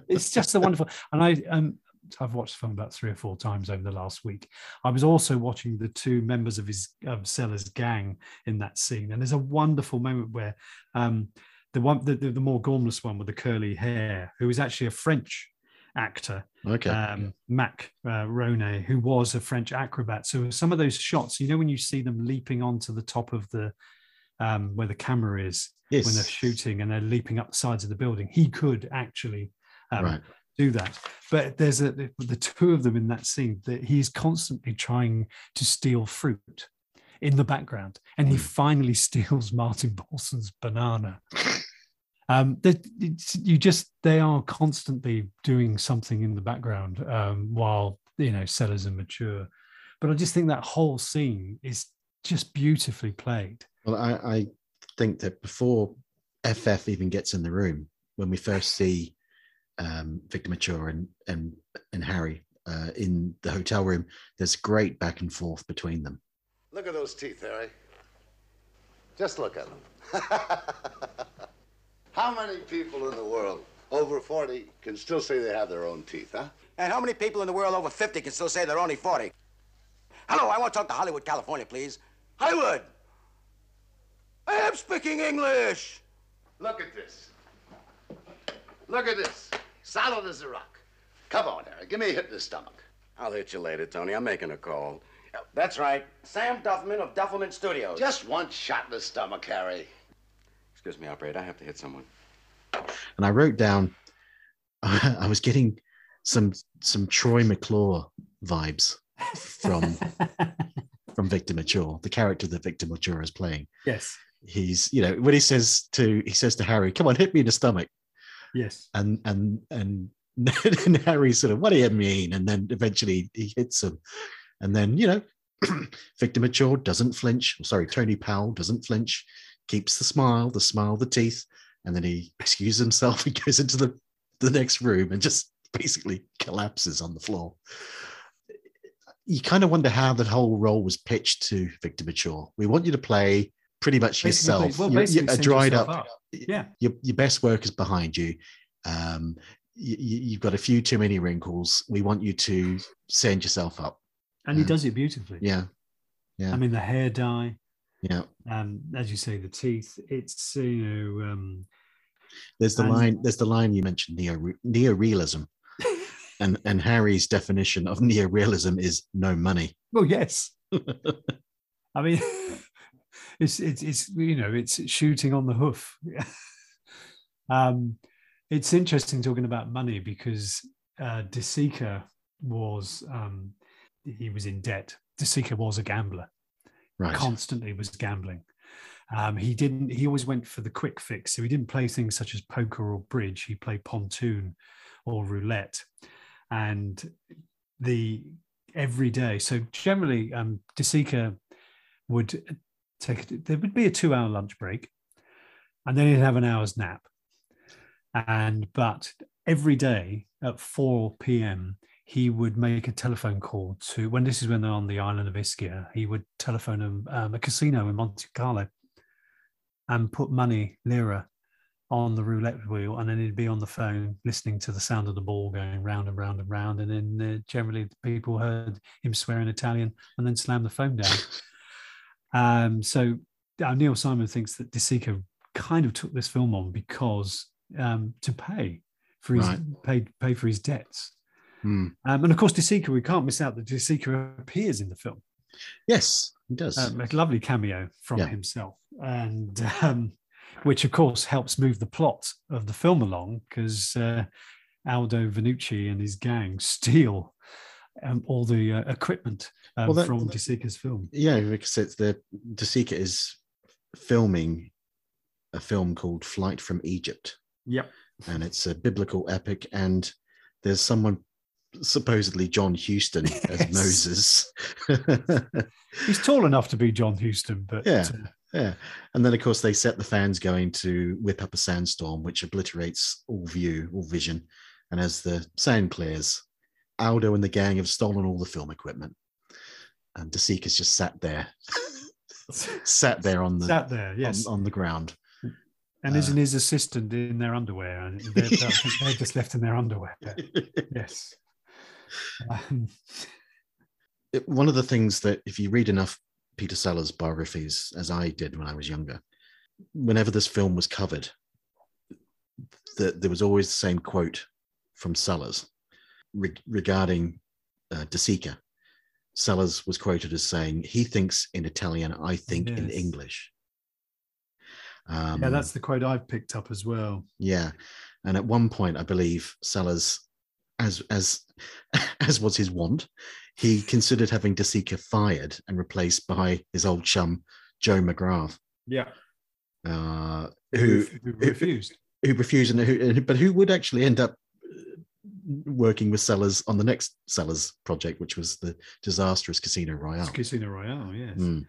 it's just a wonderful. And I, um, I've watched the film about three or four times over the last week. I was also watching the two members of his of Sellers' gang in that scene, and there's a wonderful moment where um, the one, the, the, the more gormless one with the curly hair, who is actually a French actor, okay, um, yeah. Mac uh, Rone, who was a French acrobat. So some of those shots, you know, when you see them leaping onto the top of the um, where the camera is, yes, when they're shooting and they're leaping up the sides of the building, he could actually um, right. do that. But there's a, the two of them in that scene that he's constantly trying to steal fruit in the background, and he finally steals Martin Balson's banana. Um, they, you just they are constantly doing something in the background um, while, you know, Sellers and Mature. But I just think that whole scene is just beautifully played. Well, I, I think that before F F even gets in the room, when we first see um, Victor Mature and and and Harry uh, in the hotel room, there's great back and forth between them. Look at those teeth, Harry. Just look at them. How many people in the world over forty can still say they have their own teeth, huh? And how many people in the world over fifty can still say they're only forty? Hello, I want to talk to Hollywood, California, please. Hollywood! I am speaking English! Look at this. Look at this. Solid as a rock. Come on, Harry, give me a hit in the stomach. I'll hit you later, Tony. I'm making a call. That's right. Sam Dufferman of Dufferman Studios. Just one shot in the stomach, Harry. Excuse me, operator, I have to hit someone. And I wrote down, uh, I was getting some some Troy McClure vibes from from Victor Mature, the character that Victor Mature is playing. Yes, he's, you know, when he says to he says to Harry, "Come on, hit me in the stomach." Yes, and and and, and Harry sort of, "What do you mean?" And then eventually he hits him, and then, you know, Victor Mature doesn't flinch. Sorry, Tony Powell doesn't flinch. Keeps the smile, the smile, the teeth, and then he excuses himself and goes into the, the next room and just basically collapses on the floor. You kind of wonder how that whole role was pitched to Victor Mature. We want you to play pretty much basically, yourself. Well, you're, you're a dried up, up. Yeah. Your, your best work is behind you. Um, you. You've got a few too many wrinkles. We want you to sand yourself up. And he uh, does it beautifully. Yeah. Yeah. I mean, the hair dye. Yeah, um, as you say, the teeth. It's, you know. Um, there's the and... line. There's the line you mentioned, neo neorealism, and and Harry's definition of neorealism is no money. Well, yes. I mean, it's it's it's you know it's shooting on the hoof. um, it's interesting talking about money because uh, De Sica was um, he was in debt. De Sica was a gambler. Right. Constantly was gambling. Um, he didn't. He always went for the quick fix. So he didn't play things such as poker or bridge. He played pontoon or roulette, and the every day. So generally, um, De Sica would take. There would be a two-hour lunch break, and then he'd have an hour's nap. And but every day at four p m he would make a telephone call to, when this is when they're on the island of Ischia, he would telephone him, um, a casino in Monte Carlo and put money, lira, on the roulette wheel. And then he'd be on the phone listening to the sound of the ball going round and round and round. And then uh, generally the people heard him swear in Italian and then slam the phone down. um, so uh, Neil Simon thinks that De Sica kind of took this film on because um, to pay for his, right. pay, pay for his debts. Hmm. Um, and of course, De Sica, we can't miss out that De Sica appears in the film. Yes, he does. Um, a lovely cameo from yeah. himself, and um, which, of course, helps move the plot of the film along because uh, Aldo Vanucci and his gang steal um, all the uh, equipment um, well, that, from De Sica's film. Yeah, because it's the De Sica is filming a film called Flight from Egypt. Yep. And it's a biblical epic, and there's someone supposedly John Huston as yes. Moses. He's tall enough to be John Huston, but yeah, uh, yeah. And then of course they set the fans going to whip up a sandstorm, which obliterates all view, all vision. And as the sound clears, Aldo and the gang have stolen all the film equipment, and De Sica's just sat there, sat there on the sat there, yes, on, on the ground. And isn't his assistant in their underwear? And they're, they're just left in their underwear. Yes. Um. It, one of the things that, if you read enough Peter Sellers biographies, as I did when I was younger, whenever this film was covered, the, there was always the same quote from Sellers re- regarding uh, De Sica. Sellers was quoted as saying, "He thinks in Italian, I think yes. in English." Um, yeah, that's the quote I've picked up as well. Yeah, and at one point, I believe Sellers, as as as was his wont, he considered having De Sica fired and replaced by his old chum Joe McGrath. Yeah, uh, who, who, who refused, who, who refused, and who, but who would actually end up working with Sellers on the next Sellers project, which was the disastrous Casino Royale. Casino Royale, yes. Mm.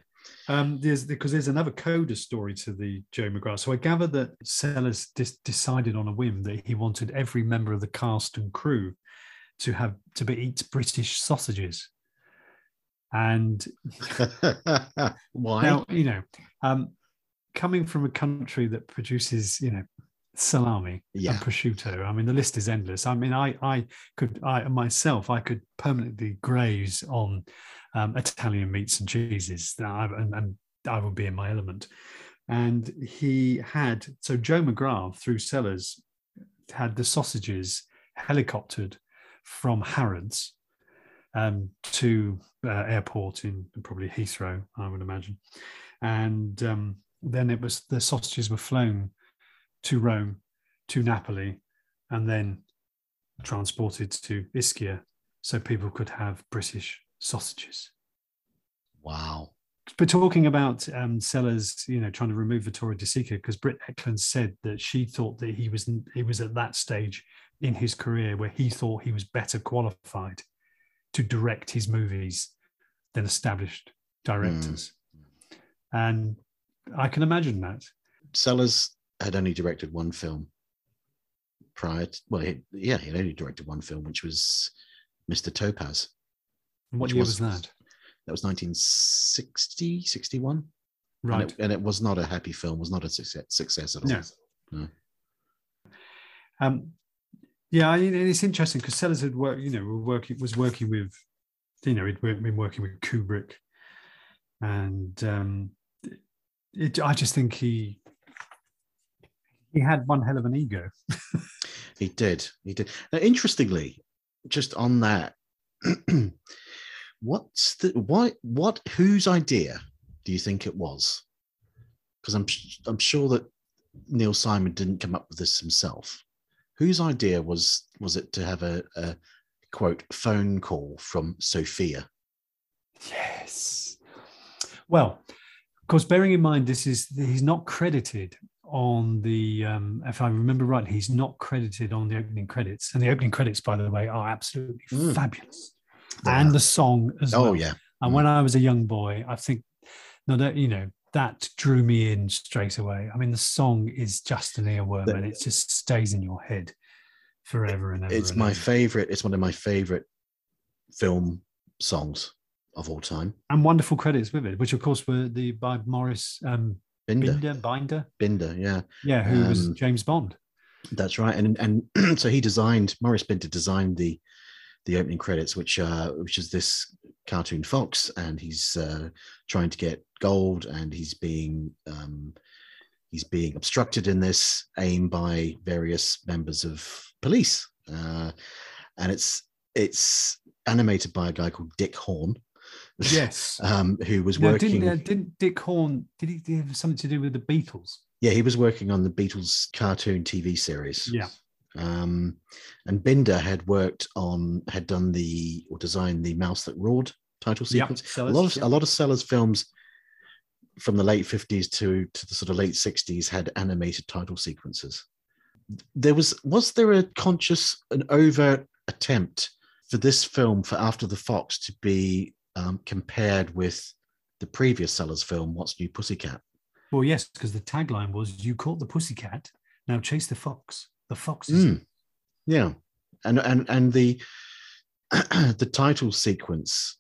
Um, there's because there's another coda story to the Joe McGrath. So I gather that Sellers dis- decided on a whim that he wanted every member of the cast and crew to have to be, eat British sausages. And why? Now, you know, um, coming from a country that produces, you know, salami yeah. and prosciutto. I mean, the list is endless. I mean, I I could I myself I could permanently graze on um, Italian meats and cheeses, I, and, and I would be in my element. And he had so Joe McGrath through Sellers had the sausages helicoptered from Harrods um, to uh, airport in probably Heathrow, I would imagine, and um, then it was the sausages were flown to Rome, to Napoli, and then transported to Ischia so people could have British sausages. Wow. But talking about um, Sellers, you know, trying to remove Vittorio De Sica, because Britt Ekland said that she thought that he was, he was at that stage in his career where he thought he was better qualified to direct his movies than established directors. Mm. And I can imagine that. Sellers had only directed one film prior to, well, he, yeah, he had only directed one film, which was Mister Topaz. And what year was, was that? That was nineteen sixty, sixty-one. Right. And it, and it was not a happy film, was not a success, success at all. No. no. Um, yeah, I mean, it's interesting because Sellers had worked, you know, working, was working with, you know, he'd been working with Kubrick. And um, it, I just think he, He had one hell of an ego. He did. He did. Now, interestingly, just on that, what's the why? What? Whose idea do you think it was? Because I'm I'm sure that Neil Simon didn't come up with this himself. Whose idea was was it to have a, a quote phone call from Sophia? Yes. Well, of course, bearing in mind this is he's not credited. On the, um, if I remember right, he's not credited on the opening credits. And the opening credits, by the way, are absolutely mm. fabulous. Yeah. And the song as oh, well. Oh, yeah. And mm. when I was a young boy, I think, no, that, you know, that drew me in straight away. I mean, the song is just an earworm the, and it just stays in your head forever and ever. It's and my ever. favorite. It's one of my favorite film songs of all time. And wonderful credits with it, which, of course, were the by Maurice. Um, Binder. Binder, Binder, Binder, yeah, yeah. Who um, was James Bond? That's right, and and so he designed Maurice Binder designed the the opening credits, which uh, which is this cartoon fox, and he's uh, trying to get gold, and he's being um, he's being obstructed in this aim by various members of police, uh, and it's it's animated by a guy called Dick Horn. Yes, um, who was now, working? Didn't, uh, didn't Dick Horn? Did he, did he have something to do with the Beatles? Yeah, he was working on the Beatles cartoon T V series. Yeah, um, and Binder had worked on, had done the or designed the Mouse That Roared title sequence. Yep, Sellers, a lot of yep. a lot of Sellers films from the late fifties to to the sort of late sixties had animated title sequences. There was was there a conscious, an overt attempt for this film, for After the Fox, to be um, compared with the previous Sellers film, What's New Pussycat? Well, yes, because the tagline was, you caught the pussycat, now chase the fox. The fox is... Mm. Yeah. And, and, and the, the title sequence,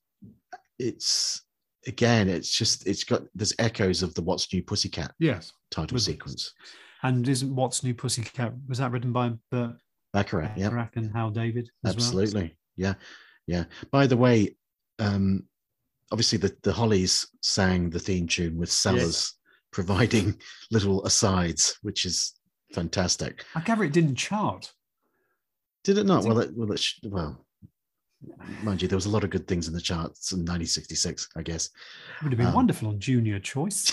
it's... Again, it's just, it's got, there's echoes of the What's New Pussycat yes. title was, sequence. And isn't What's New Pussycat, was that written by Burt Bacharach, yeah. Bacharach and Hal David as Absolutely, well? yeah. yeah. By the way, um, obviously the, the Hollies sang the theme tune with Sellers yes. providing little asides, which is fantastic. I gather it didn't chart. Did it not? Did well, it, well, it sh- well... Mind you, there was a lot of good things in the charts in nineteen sixty-six, I guess. It would have been um, wonderful on Junior Choice.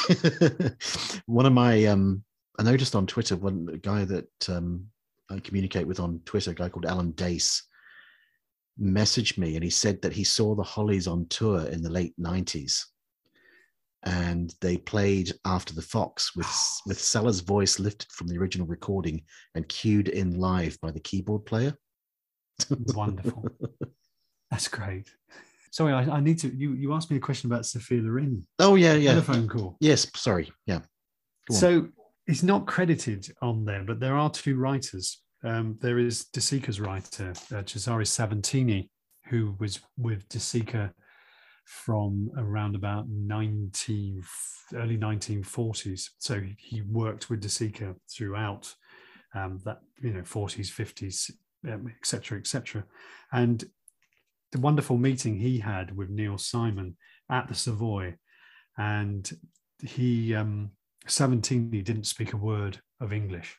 One of my, um, I noticed on Twitter, one a guy that um, I communicate with on Twitter, a guy called Alan Dace, messaged me and he said that he saw the Hollies on tour in the late nineties and they played After the Fox with, with Sellers' voice lifted from the original recording and cued in live by the keyboard player. Wonderful. That's great. Sorry, I, I need to. You, you asked me a question about Sophia Loren. Oh, yeah, yeah. Telephone call. Yes, sorry. Yeah. Go so on. It's not credited on there, but there are two writers. Um, there is De Sica's writer, uh, Cesare Savantini, who was with De Sica from around about nineteen, early nineteen forties. So he worked with De Sica throughout um, that, you know, forties, fifties, um, et cetera, et cetera. And the wonderful meeting he had with Neil Simon at the Savoy, and he um, Savantini didn't speak a word of English,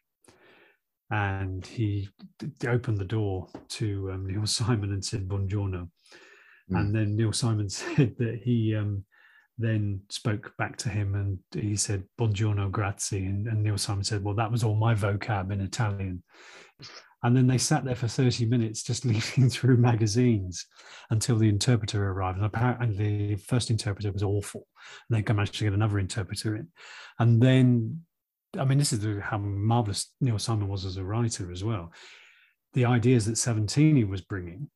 and he d- opened the door to um, Neil Simon and said "Buongiorno," mm. and then Neil Simon said that he um, then spoke back to him and he said "Buongiorno, grazie," and, and Neil Simon said, "Well, that was all my vocab in Italian." And then they sat there for thirty minutes just leafing through magazines until the interpreter arrived. And apparently the first interpreter was awful. And they managed to get another interpreter in. And then, I mean, this is how marvellous Neil Simon was as a writer as well. The ideas that Savantini was bringing,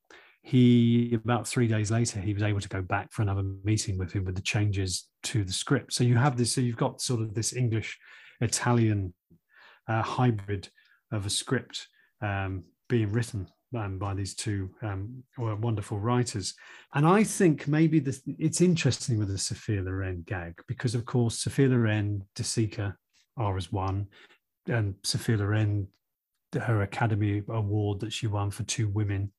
he, about three days later, he was able to go back for another meeting with him with the changes to the script. So you have this, so you've got sort of this English-Italian uh, hybrid of a script Um, being written um, by these two um, wonderful writers. And I think maybe the, it's interesting with the Sophia Loren gag, because, of course, Sophia Loren, De Sica are as one, and Sophia Loren, her Academy Award that she won for Two Women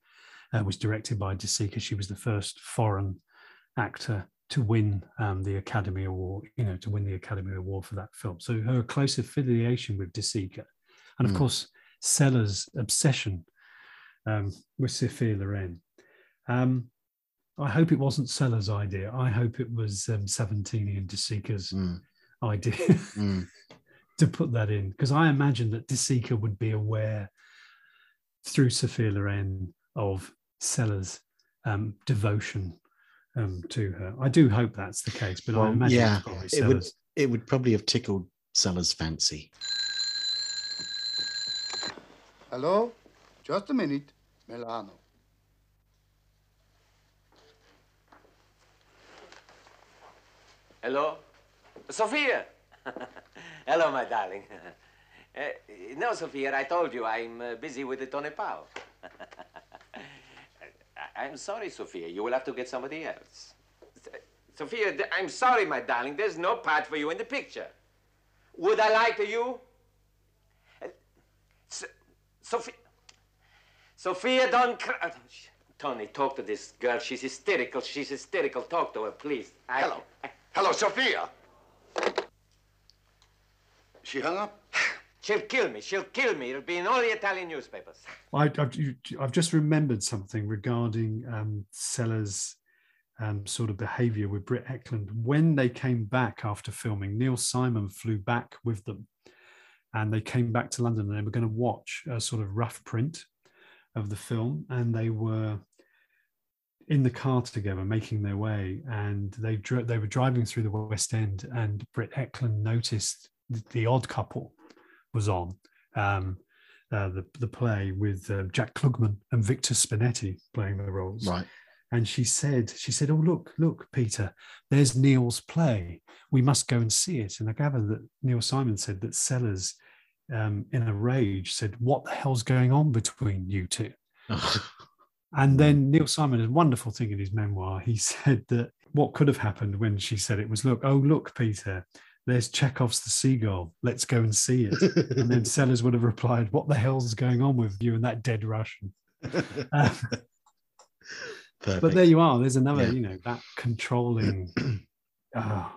uh, was directed by De Sica. She was the first foreign actor to win um, the Academy Award, you know, to win the Academy Award for that film. So her close affiliation with De Sica. And, of mm. course, Sellers' obsession um, with Sophia Loren. Um, I hope it wasn't Sellers' idea. I hope it was um, Savantini and De Sica's mm. idea mm. to put that in, because I imagine that De Sica would be aware through Sophia Loren of Sellers' um, devotion um, to her. I do hope that's the case, but well, I imagine yeah, it's probably Sellers. It would, it would probably have tickled Sellers' fancy. Hello? Just a minute. Milano. Hello? Sophia! Hello, my darling. Uh, no, Sophia, I told you I'm uh, busy with the Tone Pau. I- I'm sorry, Sophia. You will have to get somebody else. S- Sophia, th- I'm sorry, my darling. There's no part for you in the picture. Would I lie to you? Uh, so- Sophia, Sophia, don't cry. Tony, talk to this girl. She's hysterical. She's hysterical. Talk to her, please. I... Hello. I... Hello, Sophia. She hung up? She'll kill me. She'll kill me. It'll be in all the Italian newspapers. I, I've, you, I've just remembered something regarding um, Sellers' um, sort of behaviour with Britt Ekland. When they came back after filming, Neil Simon flew back with them. And they came back to London and they were going to watch a sort of rough print of the film. And they were in the car together, making their way. And they dro- they were driving through the West End. And Britt Ekland noticed The Odd Couple was on. Um, uh, the, the play with uh, Jack Klugman and Victor Spinetti playing the roles. Right. And she said, she said, oh, look, look, Peter, there's Neil's play. We must go and see it. And I gather that Neil Simon said that Sellers, um, in a rage, said, what the hell's going on between you two? And then Neil Simon, a wonderful thing in his memoir, he said that what could have happened when she said it was, look, oh, look, Peter, there's Chekhov's The Seagull. Let's go and see it. And then Sellers would have replied, what the hell's going on with you and that dead Russian? Um, but there you are. There's another, yeah. you know, that controlling. oh.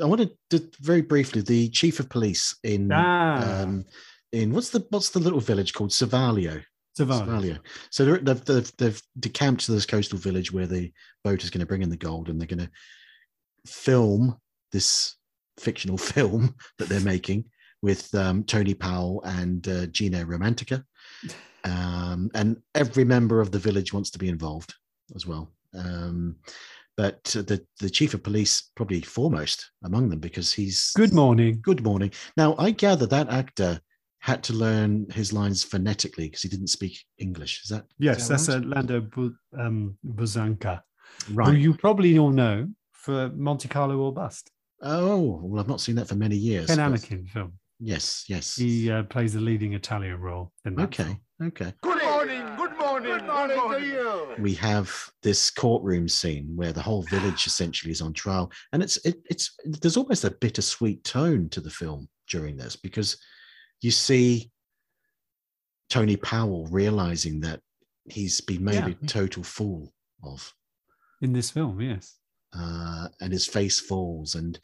I wanted to very briefly, the chief of police in, ah. um, in what's the, what's the little village called? Savaglio. Savaglio. So they've, they've, they've decamped to this coastal village where the boat is going to bring in the gold, and they're going to film this fictional film that they're making with um, Tony Powell and uh, Gina Romantica. Um, and every member of the village wants to be involved as well. Um, but the, the chief of police probably foremost among them, because he's... Good morning. Good morning. Now, I gather that actor... had to learn his lines phonetically because he didn't speak English. Is that yes? Is that that's right? Lando Bu- um, Buzzanca, right? Who you probably all know for Monte Carlo or Bust. Oh well, I've not seen that for many years. Ken Anakin film. Yes, yes. He uh, plays the leading Italian role. In that okay, film. okay. Good morning, good morning, good morning, good morning to you. We have this courtroom scene where the whole village essentially is on trial, and it's it, it's there's almost a bittersweet tone to the film during this, because you see Tony Powell realizing that he's been made yeah. a total fool of. In this film, yes. Uh, and his face falls, and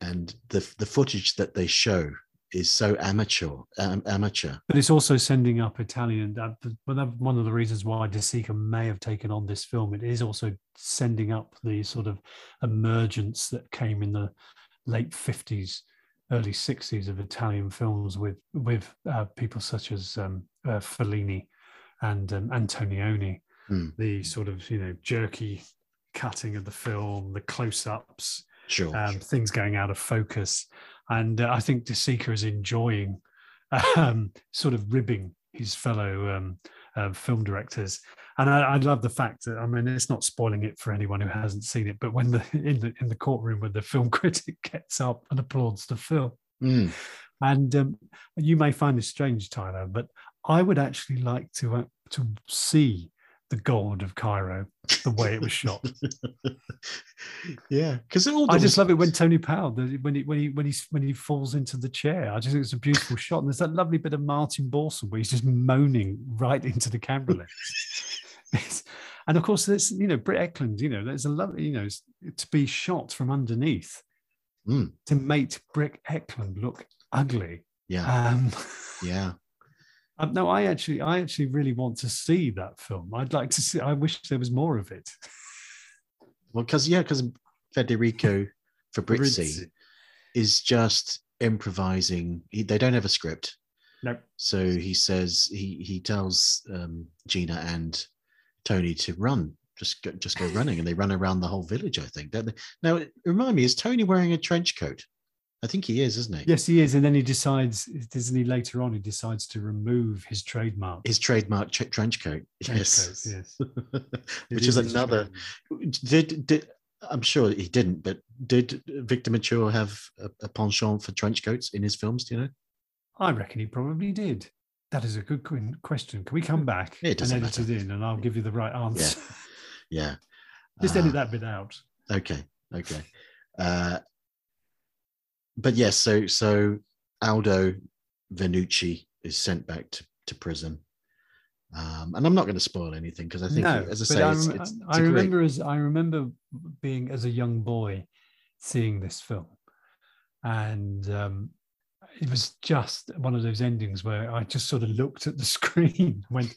and the the footage that they show is so amateur. Um, amateur. But it's also sending up Italian, uh, one of the reasons why De Sica may have taken on this film, it is also sending up the sort of emergence that came in the late fifties, early sixties of Italian films with with uh, people such as um, uh, Fellini and um, Antonioni, mm. the sort of, you know, jerky cutting of the film, the close-ups, sure, um, sure. things going out of focus. And uh, I think De Sica is enjoying um, sort of ribbing his fellow um, uh, film directors. And I, I love the fact that, I mean, it's not spoiling it for anyone who hasn't seen it, but when the in the in the courtroom when the film critic gets up and applauds the film, mm. and um, you may find this strange, Tyler, but I would actually like to uh, to see the gold of Cairo the way it was shot. yeah, because I was... just love it when Tony Powell when he when he when he when he falls into the chair. I just think it's a beautiful shot, and there's that lovely bit of Martin Balsam where he's just moaning right into the camera lens. And of course, there's, you know, Britt Ekland, you know, there's a lovely, you know, to be shot from underneath mm. to make Britt Ekland look ugly. Yeah. Um, yeah. Um, no, I actually, I actually really want to see that film. I'd like to see, I wish there was more of it. Well, because, yeah, because Federico Fabrizi is just improvising. He, they don't have a script. No. So he says, he, he tells um, Gina and Tony to run, just go, just go running, and they run around the whole village, I think. Don't they? Now, remind me, is Tony wearing a trench coat? I think he is, isn't he? Yes, he is. And then he decides, isn't he, later on, he decides to remove his trademark. His trademark ch- trench coat. Trench yes. Coat, yes. Which is, is another... Did, did I'm sure he didn't, but did Victor Mature have a, a penchant for trench coats in his films, do you know? I reckon he probably did. That is a good question. Can we come back and edit matter. it in, and I'll give you the right answer? Yeah. yeah. Just edit uh, that bit out. Okay. Okay. Uh, but yes, yeah, so so Aldo Vanucci is sent back to, to prison. Um, and I'm not going to spoil anything because I think, no, as I say, I, it's, it's, I, it's I remember great... as I remember being as a young boy seeing this film, and um, it was just one of those endings where I just sort of looked at the screen, went,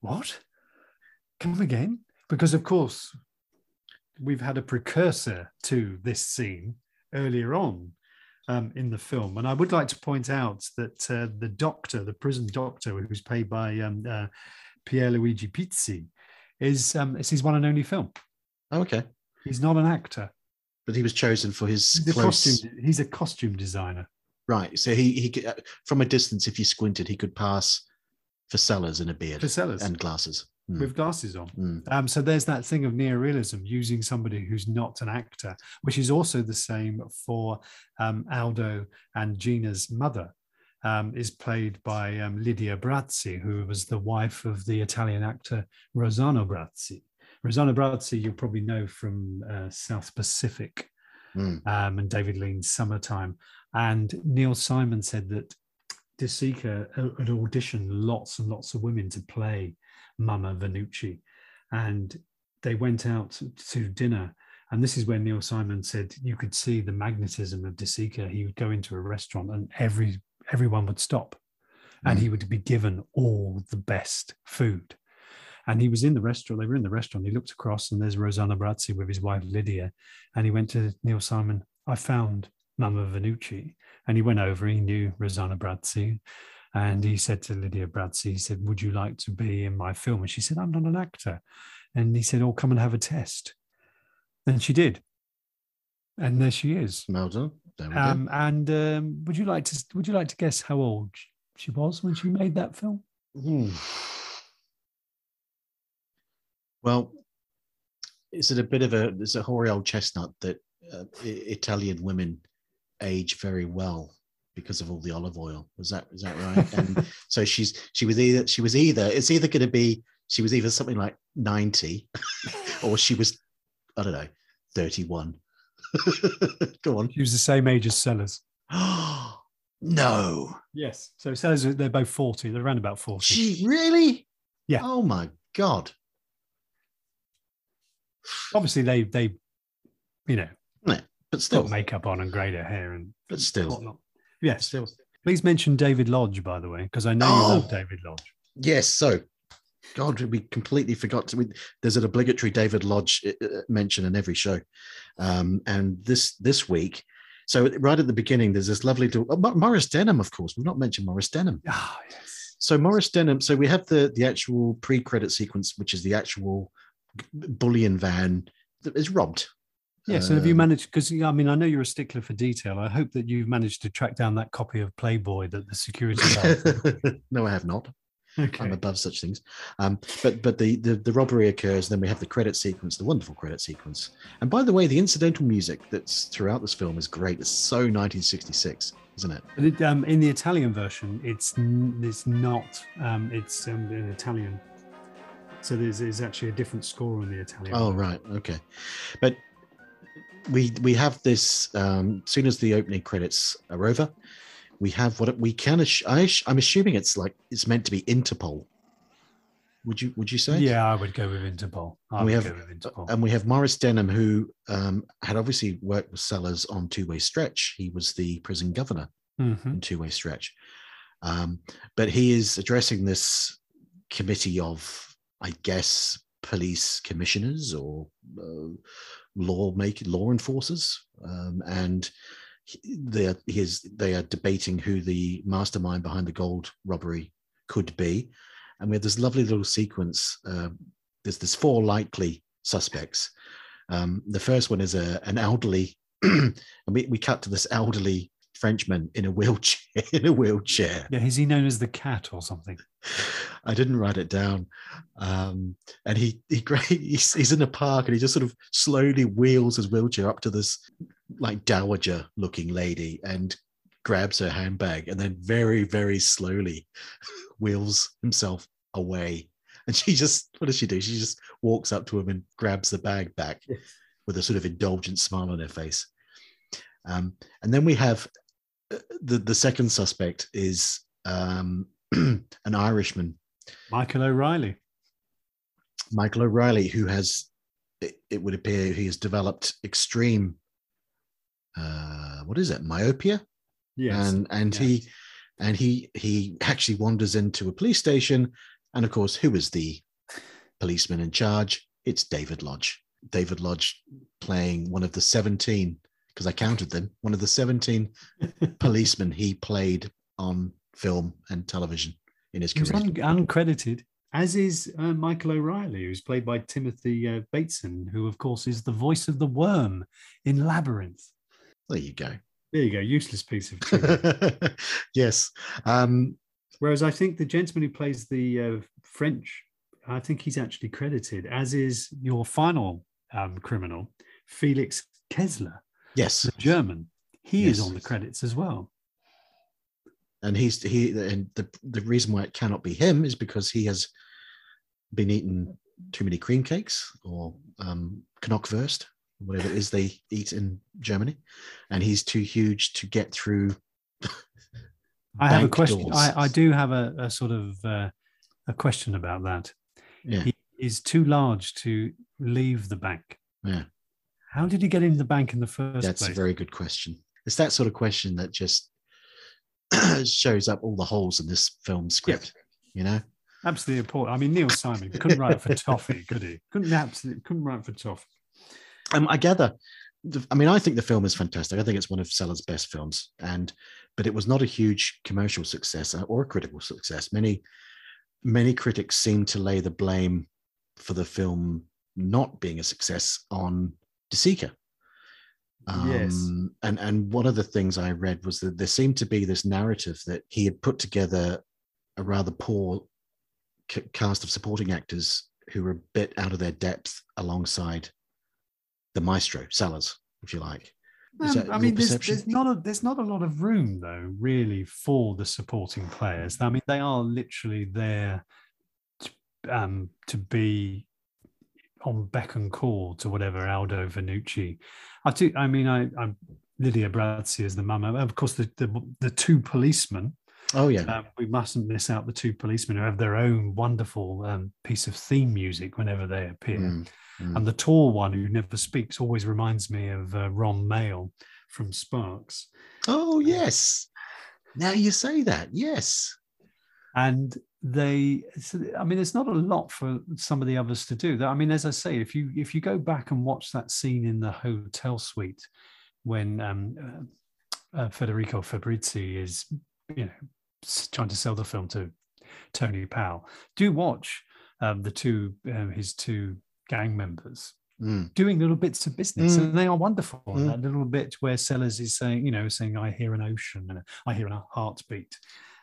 what? Come again? Because, of course, we've had a precursor to this scene earlier on um, in the film. And I would like to point out that uh, the doctor, the prison doctor, who was played by um, uh, Pierluigi Pizzi, is um, it's his one and only film. Oh, okay. He's not an actor. But he was chosen for his he's close... A costume, he's a costume designer. Right. So he, he could, from a distance, if you squinted, he could pass for Sellers in a beard. For Sellers. And glasses. Mm. With glasses on. Mm. Um, so there's that thing of neorealism, using somebody who's not an actor, which is also the same for um, Aldo and Gina's mother. Um, is played by um, Lydia Brazzi, who was the wife of the Italian actor Rossano Brazzi. Rossano Brazzi, you'll probably know from uh, South Pacific mm. um, and David Lean's Summertime. And Neil Simon said that De Sica had auditioned lots and lots of women to play Mama Vanucci. And they went out to dinner. And this is where Neil Simon said you could see the magnetism of De Sica. He would go into a restaurant and every everyone would stop and mm. he would be given all the best food. And he was in the restaurant, they were in the restaurant, he looked across and there's Rossano Brazzi with his wife Lydia. And he went to Neil Simon, I found Mama Vanucci. And he went over, he knew Rossano Brazzi. And he said to Lydia Brazzi, he said, would you like to be in my film? And she said, I'm not an actor. And he said, oh, come and have a test. And she did. And there she is. Well done. There we go. Um, and um, would you like to would you like to guess how old she was when she made that film? Mm. Well, is it a bit of a it's a hoary old chestnut that uh, Italian women age very well because of all the olive oil? Is that is that right? And so she's she was either she was either it's either going to be she was either something like ninety, or she was I don't know thirty-one. Go on. She was the same age as Sellers. Oh no. Yes. So Sellers, they're both forty. They're around about forty. Gee, really? Yeah. Oh my God. Obviously, they they, you know, yeah, but still put makeup on and grey their hair and but still whatnot. Yeah. Still. Please mention David Lodge, by the way, because I know oh. you love David Lodge. Yes. So. God, we completely forgot to. We, there's an obligatory David Lodge mention in every show, um, and this this week. So right at the beginning, there's this lovely little oh, Maurice Denham. Of course, we've not mentioned Maurice Denham. Ah, oh, yes. So Maurice Denham. So we have the the actual pre-credit sequence, which is the actual bullion van that is robbed. Yeah. So have you managed? Because I mean, I know you're a stickler for detail. I hope that you've managed to track down that copy of Playboy that the security guard. No, I have not. Okay. I'm above such things, um, but but the, the the robbery occurs. And then we have the credit sequence, the wonderful credit sequence. And by the way, the incidental music that's throughout this film is great. It's so nineteen sixty-six, isn't it? But it, um, in the Italian version, it's it's not. Um, it's um, in Italian, so there's, there's actually a different score in the Italian. Oh version. Right, okay. But we we have this. Um, soon as the opening credits are over. We have what we can. I, I'm assuming it's like it's meant to be Interpol. Would you Would you say? Yeah, I would go with Interpol. I would have, go with Interpol. And we have Maurice Denham, who um, had obviously worked with Sellers on Two-Way Stretch. He was the prison governor mm-hmm. in Two-Way Stretch, um, but he is addressing this committee of, I guess, police commissioners or uh, law make law enforcers, um, and. They are, his, they are debating who the mastermind behind the gold robbery could be. And we have this lovely little sequence. Uh, there's this four likely suspects. Um, the first one is a, an elderly, and we, we cut to this elderly Frenchman in a wheelchair. in a wheelchair. Yeah, is he known as the cat or something? I didn't write it down. Um, and he, he he's, he's in a park and he just sort of slowly wheels his wheelchair up to this like dowager looking lady and grabs her handbag and then very, very slowly wheels himself away. And she just, what does she do? She just walks up to him and grabs the bag back yes. with a sort of indulgent smile on her face. Um, and then we have uh, the, the second suspect is um, an Irishman. Michael O'Reilly. Michael O'Reilly, who has, it, it would appear he has developed extreme Uh, what is it? Myopia. Yes. And and yes. he and he he actually wanders into a police station. And of course, who is the policeman in charge? It's David Lodge. David Lodge playing one of the seventeen, because I counted them, one of the seventeen policemen he played on film and television in his career. He's un- uncredited, as is uh, Michael O'Reilly, who's played by Timothy uh, Bateson, who of course is the voice of the worm in Labyrinth. There you go. There you go, useless piece of trivia. Yes. Um, Whereas I think the gentleman who plays the uh, French, I think he's actually credited, as is your final um, criminal, Felix Kessler. Yes. The German. He yes. is on the credits as well. And he's he and the the reason why it cannot be him is because he has been eating too many cream cakes or um, Knockwurst, whatever it is they eat in Germany, and he's too huge to get through. I have a question. I, I do have a, a sort of uh, a question about that. Yeah. He is too large to leave the bank. Yeah. How did he get into the bank in the first That's place? That's a very good question. It's that sort of question that just shows up all the holes in this film script, yep. you know? Absolutely important. I mean, Neil Simon couldn't write for toffee, could he? Couldn't absolutely couldn't write for toffee. Um, I gather. The, I mean, I think the film is fantastic. I think it's one of Sellers' best films, and but it was not a huge commercial success or a critical success. Many, many critics seem to lay the blame for the film not being a success on De Sica. Um, yes, and and one of the things I read was that there seemed to be this narrative that he had put together a rather poor cast of supporting actors who were a bit out of their depth alongside the maestro, Sellers, if you like. Um, I mean, there's, there's not a, there's not a lot of room, though, really, for the supporting players. I mean, they are literally there to, um, to be on beck and call to whatever Aldo Vanucci. I, do, I mean, I, I'm Lydia Brazzi is the mum. Of course, the, the the two policemen. Oh, yeah. Um, we mustn't miss out the two policemen who have their own wonderful um, piece of theme music whenever they appear. Mm, mm. And the tall one who never speaks always reminds me of uh, Ron Mayle from Sparks. Oh, yes. Now you say that, yes. And they, I mean, there's not a lot for some of the others to do. I mean, as I say, if you if you go back and watch that scene in the hotel suite when um, uh, Federico Fabrizi is, you know, trying to sell the film to Tony Powell. Do watch um, the two um, his two gang members mm. doing little bits of business, mm. and they are wonderful. Mm. That little bit where Sellers is saying, you know, saying, "I hear an ocean and I hear a heartbeat."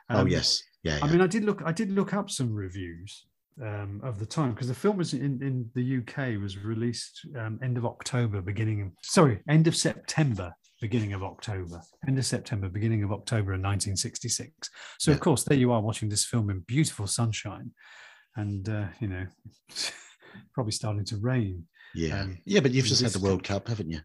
Um, oh yes, yeah, yeah. I mean, I did look, I did look up some reviews um, of the time because the film was in, in the U K was released um, end of October, beginning of, sorry, end of September. Beginning of October, end of September, beginning of October in nineteen sixty-six. So, yeah. Of course, there you are watching this film in beautiful sunshine and, uh, you know, probably starting to rain. Yeah. Um, yeah, but you've just had the World Cup, haven't you?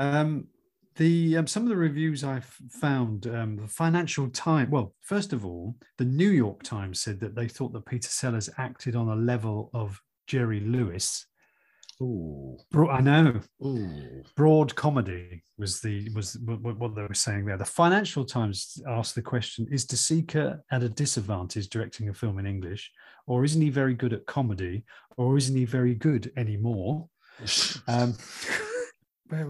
Um, the um, some of the reviews I've found, um, the Financial Times, well, first of all, the New York Times said that they thought that Peter Sellers acted on a level of Jerry Lewis. Ooh. Bro- I know. Ooh. Broad comedy was the was what they were saying there. The Financial Times asked the question: is De Sica at a disadvantage directing a film in English, or isn't he very good at comedy, or isn't he very good anymore? um,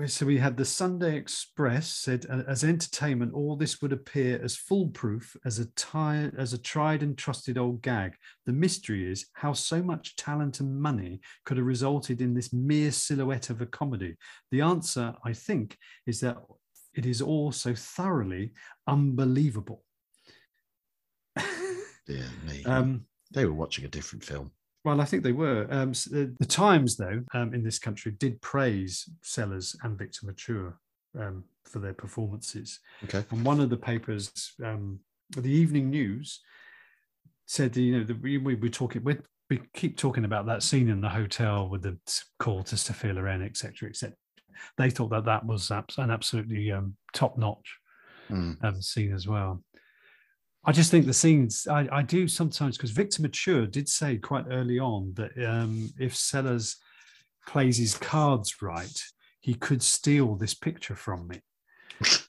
so we had the Sunday Express said, as entertainment, all this would appear as foolproof as a tired, as a tried and trusted old gag. The mystery is how so much talent and money could have resulted in this mere silhouette of a comedy. The answer, I think, is that it is all so thoroughly unbelievable. Yeah, me. Um, they were watching a different film. Well, I think they were. Um, the Times, though, um, in this country did praise Sellers and Victor Mature um, for their performances. Okay. And one of the papers, um, the Evening News, said, that, you know, the, we we're talking, we're, we keep talking about that scene in the hotel with the call to Sophia Loren, et cetera, et cetera. They thought that that was an absolutely um, top-notch mm. um, scene as well. I just think the scenes, I, I do sometimes, because Victor Mature did say quite early on that um, if Sellers plays his cards right, he could steal this picture from me.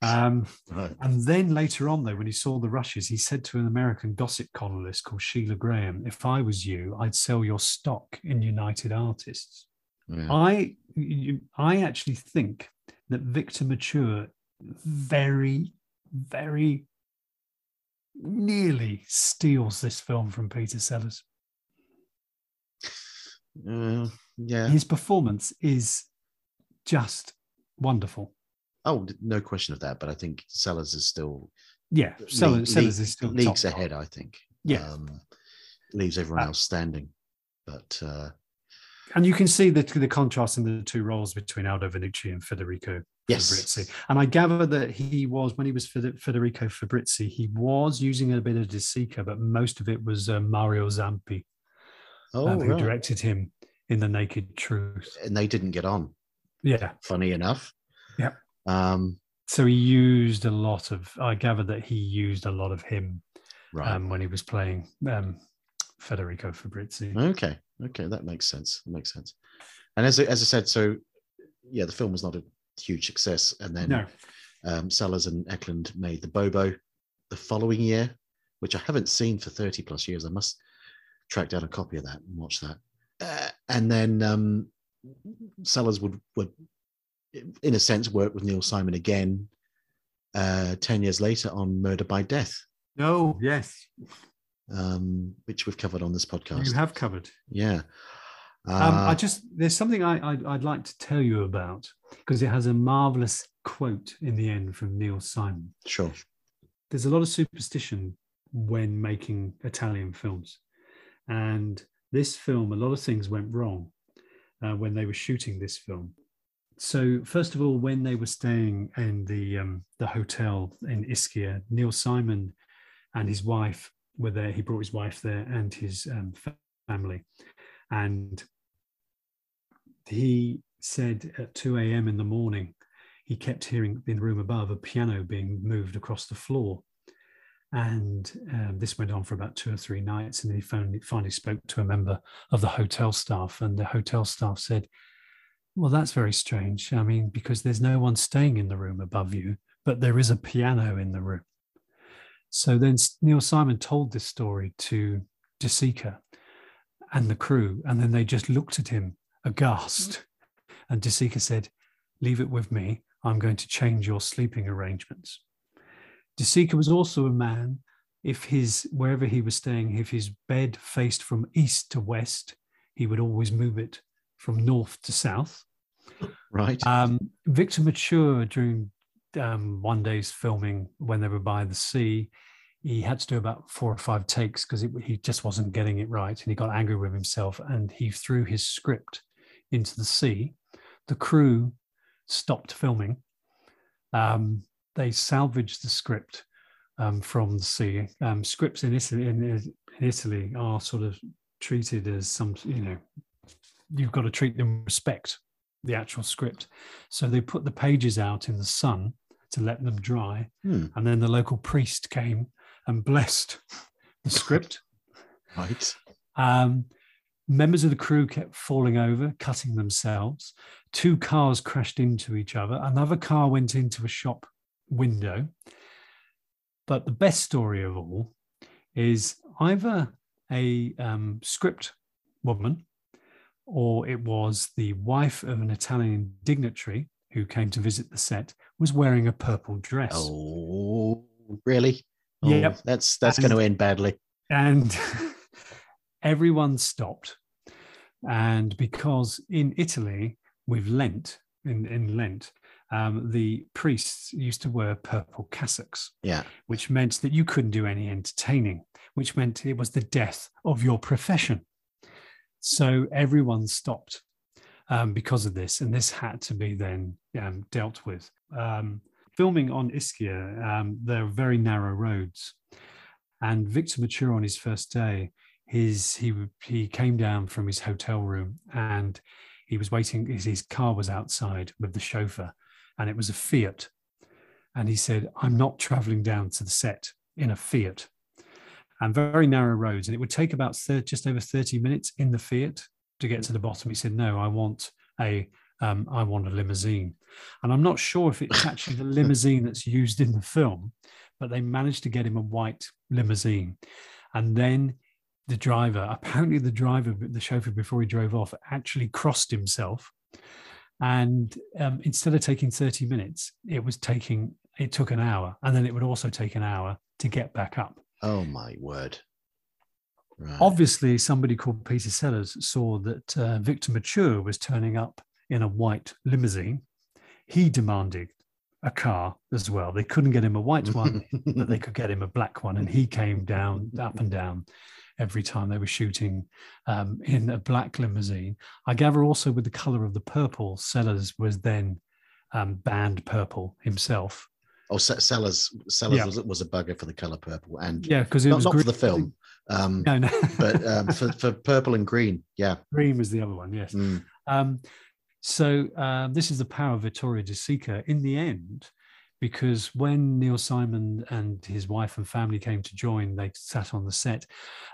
Um, right. And then later on, though, when he saw the rushes, he said to an American gossip columnist called Sheila Graham, if I was you, I'd sell your stock in United Artists. Yeah. I, I actually think that Victor Mature very, very nearly steals this film from Peter Sellers. Uh, yeah, his performance is just wonderful. Oh, no question of that. But I think Sellers is still yeah, Sellers, le- Sellers is still leagues ahead. Top. I think yeah, um, leaves everyone uh, else standing. But uh, and you can see the the contrast in the two roles between Aldo Vanucci and Federico yes. Fabrizi. And I gather that he was, when he was Federico Fabrizi, he was using a bit of De Sica, but most of it was uh, Mario Zampi, oh, um, who right. directed him in The Naked Truth. And they didn't get on. Yeah. Funny enough. Yeah. Um, so he used a lot of, I gather that he used a lot of him right. um, when he was playing um, Federico Fabrizi. Okay. Okay. That makes sense. That makes sense. And as, as I said, so yeah, the film was not a huge success. And then no. um, Sellers and Ekland made The Bobo the following year, which I haven't seen for thirty plus years. I must track down a copy of that and watch that. Uh, and then um, Sellers would, would, in a sense, work with Neil Simon again uh, ten years later on Murder by Death. Oh, yes. Um, which we've covered on this podcast. You have covered. Yeah. Uh, um, I just, there's something I, I, I'd like to tell you about, because it has a marvelous quote in the end from Neil Simon. Sure. There's a lot of superstition when making Italian films. And this film, a lot of things went wrong uh, when they were shooting this film. So first of all, when they were staying in the um, the hotel in Ischia, Neil Simon and his wife were there. He brought his wife there and his um, family. And he said at two a.m. in the morning, he kept hearing in the room above a piano being moved across the floor. And um, this went on for about two or three nights. And he finally, finally spoke to a member of the hotel staff. And the hotel staff said, well, that's very strange. I mean, because there's no one staying in the room above you, but there is a piano in the room. So then Neil Simon told this story to De Sica and the crew. And then they just looked at him aghast. And De Sica said, leave it with me. I'm going to change your sleeping arrangements. De Sica was also a man, if his, wherever he was staying, if his bed faced from east to west, he would always move it from north to south. Right. Um, Victor Mature, during um, one day's filming when they were by the sea, he had to do about four or five takes because he just wasn't getting it right. And he got angry with himself and he threw his script into the sea. The crew stopped filming. Um, They salvaged the script um, from the sea. Um, scripts in Italy, in, in Italy are sort of treated as some, you know, you've got to treat them with respect, the actual script. So they put the pages out in the sun to let them dry. Hmm. And then the local priest came and blessed the script. Right. Um, members of the crew kept falling over, cutting themselves. Two cars crashed into each other. Another car went into a shop window. But the best story of all is either a um, script woman, or it was the wife of an Italian dignitary who came to visit the set, was wearing a purple dress. Oh, really? Oh, yeah, that's that's and, going to end badly. And everyone stopped. And because in Italy, with Lent, in, in Lent, Um, the priests used to wear purple cassocks, yeah, which meant that you couldn't do any entertaining, which meant it was the death of your profession. So everyone stopped um, because of this, and this had to be then um, dealt with. Um, filming on Ischia, um, there are very narrow roads, and Victor Mature on his first day, his he he came down from his hotel room and he was waiting. His, his car was outside with the chauffeur. And it was a Fiat. And he said, I'm not traveling down to the set in a Fiat. And very narrow roads. And it would take about thirty, just over thirty minutes in the Fiat to get to the bottom. He said, no, I want a, um, I want a limousine. And I'm not sure if it's actually the limousine that's used in the film, but they managed to get him a white limousine. And then the driver, apparently the driver, the chauffeur before he drove off, actually crossed himself. And um, instead of taking thirty minutes, it was taking, it took an hour. And then it would also take an hour to get back up. Oh, my word. Right. Obviously, somebody called Peter Sellers saw that uh, Victor Mature was turning up in a white limousine. He demanded a car as well. They couldn't get him a white one, but they could get him a black one. And he came down, up and down every time they were shooting um, in a black limousine. I gather also with the colour of the purple, Sellers was then um, banned purple himself. Oh, Sellers, Sellers yeah. was, was a bugger for the colour purple. And yeah, because it not, was not green, for the film, um, no, no. but um, for, for purple and green. Yeah. Green was the other one, yes. Mm. Um, so uh, this is the power of Vittorio De Sica in the end, because when Neil Simon and his wife and family came to join, they sat on the set.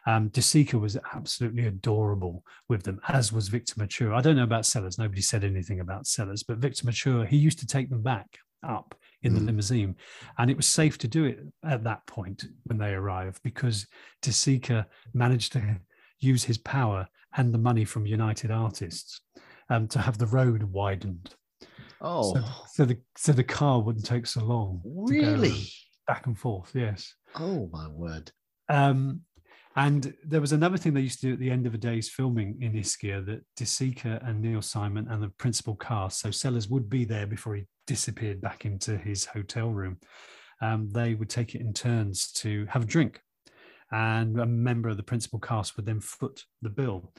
Um, De Sica was absolutely adorable with them, as was Victor Mature. I don't know about Sellers. Nobody said anything about Sellers, but Victor Mature, he used to take them back up in the mm. limousine. And it was safe to do it at that point when they arrived, because De Sica managed to use his power and the money from United Artists um, to have the road widened. Oh, so, so the so the car wouldn't take so long. Really? Back and forth, yes. Oh, my word. Um, and there was another thing they used to do at the end of a day's filming in Ischia, that De Sica and Neil Simon and the principal cast, so Sellers would be there before he disappeared back into his hotel room. Um, they would take it in turns to have a drink, and a member of the principal cast would then foot the bill.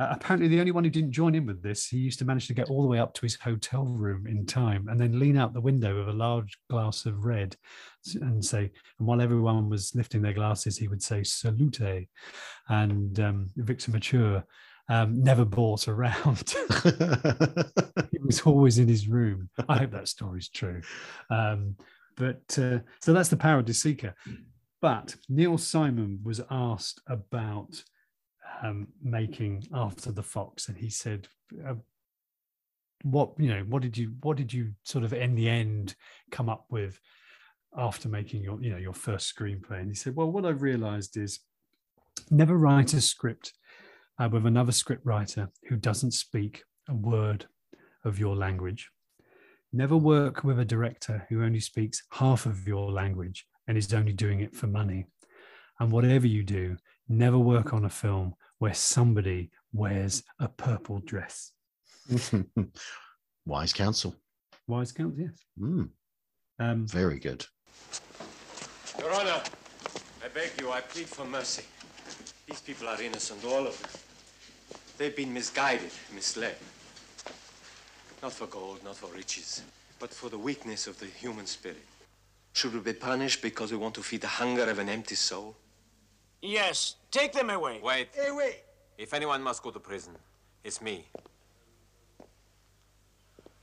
Uh, apparently the only one who didn't join in with this, he used to manage to get all the way up to his hotel room in time and then lean out the window with a large glass of red and say, and while everyone was lifting their glasses, he would say, salute. And um, Victor Mature um, never bought around. He was always in his room. I hope that story's true. Um, but uh, so that's the power of De Sica. But Neil Simon was asked about Um, making After the Fox, and he said, uh, "What you know? What did you? What did you sort of in the end come up with after making your you know your first screenplay?" And he said, "Well, what I realised is never write a script uh, with another script writer who doesn't speak a word of your language. Never work with a director who only speaks half of your language and is only doing it for money. And whatever you do, never work on a film where somebody wears a purple dress." Wise counsel. Wise counsel, yes. Mm. Um, Very good. Your Honor, I beg you, I plead for mercy. These people are innocent, all of them. They've been misguided, misled. Not for gold, not for riches, but for the weakness of the human spirit. Should we be punished because we want to feed the hunger of an empty soul? Yes, take them away. Wait. Hey, wait. If anyone must go to prison, it's me.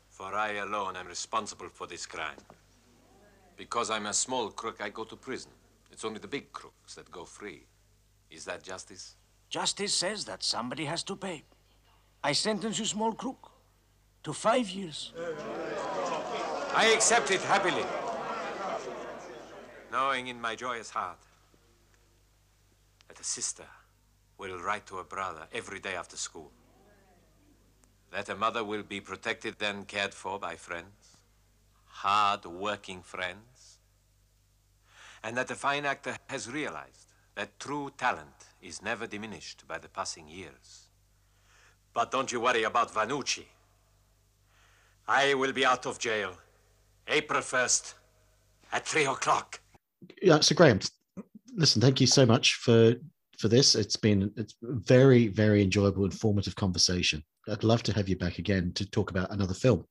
For I alone am responsible for this crime. Because I'm a small crook, I go to prison. It's only the big crooks that go free. Is that justice? Justice says that somebody has to pay. I sentence you, small crook, to five years. I accept it happily, knowing in my joyous heart that a sister will write to a brother every day after school, that a mother will be protected and cared for by friends, hard-working friends, and that the fine actor has realized that true talent is never diminished by the passing years. But don't you worry about Vanucci. I will be out of jail April first at three o'clock. Yeah, so Graham, listen, thank you so much for for this. It's been it's very, very enjoyable, informative conversation. I'd love to have you back again to talk about another film,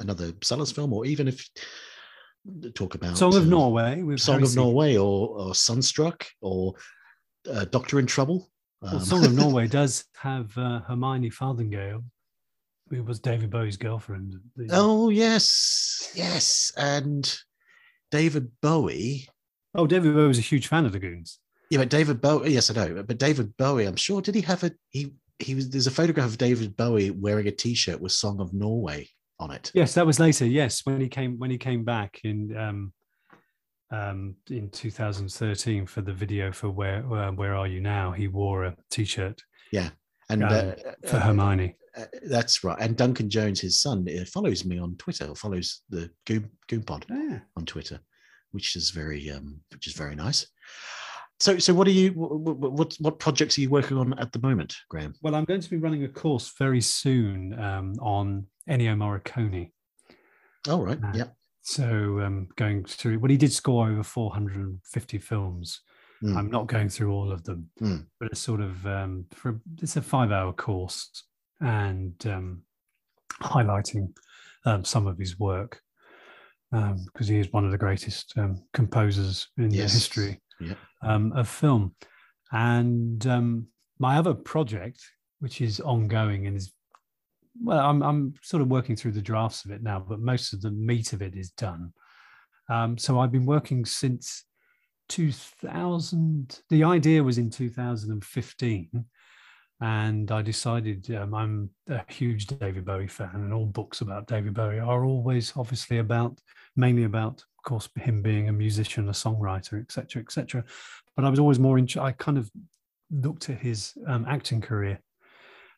another Sellers film, or even if talk about Song of uh, Norway, with Song Harry of Sieg. Norway, or, or Sunstruck, or uh, Doctor in Trouble. Um, well, Song of Norway does have uh, Hermione Farthingale, who was David Bowie's girlfriend. Oh yes, yes, and David Bowie. Oh, David Bowie was a huge fan of the Goons. Yeah, but David Bowie, yes, I know. But David Bowie, I'm sure, did he have a, he, he was, there's a photograph of David Bowie wearing a T-shirt with Song of Norway on it. Yes, that was later. Yes, when he came, when he came back in, um, um, in twenty thirteen for the video for Where, uh, Where Are You Now? He wore a T-shirt. Yeah. And um, uh, for Hermione. Uh, that's right. And Duncan Jones, his son, follows me on Twitter, follows the Goon, Goon Pod yeah. on Twitter, which is very, um, which is very nice. So, so what are you, what, what, what projects are you working on at the moment, Graham? Well, I'm going to be running a course very soon um, on Ennio Morricone. Oh, right. Uh, yeah. So um, going through, well, he did score over four hundred fifty films. Mm. I'm not going through all of them, mm. but it's sort of, um, for it's a five-hour course and um, highlighting um, some of his work because um, he is one of the greatest um, composers in yes. the history yeah. um, of film. And um, my other project, which is ongoing and is, well, I'm, I'm sort of working through the drafts of it now, but most of the meat of it is done. Um, so I've been working since two thousand. The idea was in two thousand fifteen, and I decided um, I'm a huge David Bowie fan, and all books about David Bowie are always obviously about, mainly about, of course, him being a musician, a songwriter, et cetera, et cetera. But I was always more, in, I kind of looked at his um, acting career.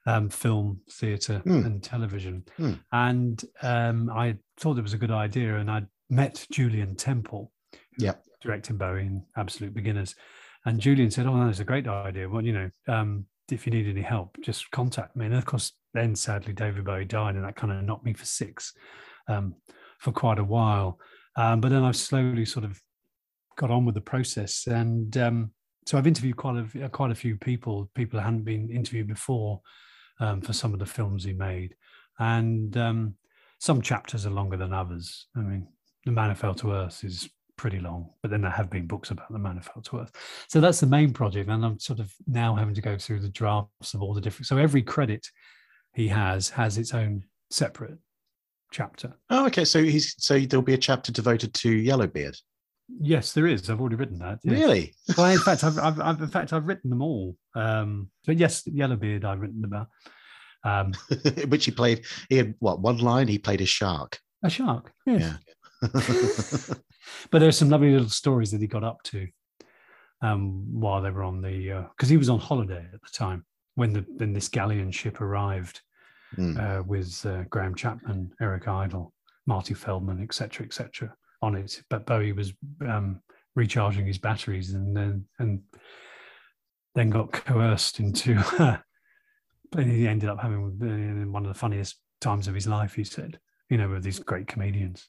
Um, film, theatre mm. and television. Mm. And um, I thought it was a good idea, and I met Julian Temple, who yep. directed Bowie in Absolute Beginners. And Julian said, oh, no, that's a great idea. Well, you know, um, if you need any help, just contact me. And of course, then sadly, David Bowie died, and that kind of knocked me for six um, for quite a while. Um, but then I've slowly sort of got on with the process. And um, so I've interviewed quite a, quite a few people, people who hadn't been interviewed before, Um, for some of the films he made. And um, some chapters are longer than others. I mean, The Man Who Fell to Earth is pretty long, but then there have been books about The Man Who Fell to Earth. So that's the main project. And I'm sort of now having to go through the drafts of all the different... So every credit he has has its own separate chapter. Oh, okay. So he's so there'll be a chapter devoted to Yellowbeard. Yes, there is. I've already written that. Yes. Really? Well, in fact, I've, I've, I've in fact I've written them all. Um, but yes, Yellowbeard I've written about, um, which he played. He had what one line? He played a shark. A shark. Yes. Yeah. But there's some lovely little stories that he got up to um, while they were on the because uh, he was on holiday at the time when the when this galleon ship arrived mm. uh, with uh, Graham Chapman, Eric Idle, Marty Feldman, et cetera, et cetera. On it, but Bowie was um, recharging his batteries, and then and then got coerced into. Uh, and he ended up having uh, one of the funniest times of his life. He said, "You know, with these great comedians,"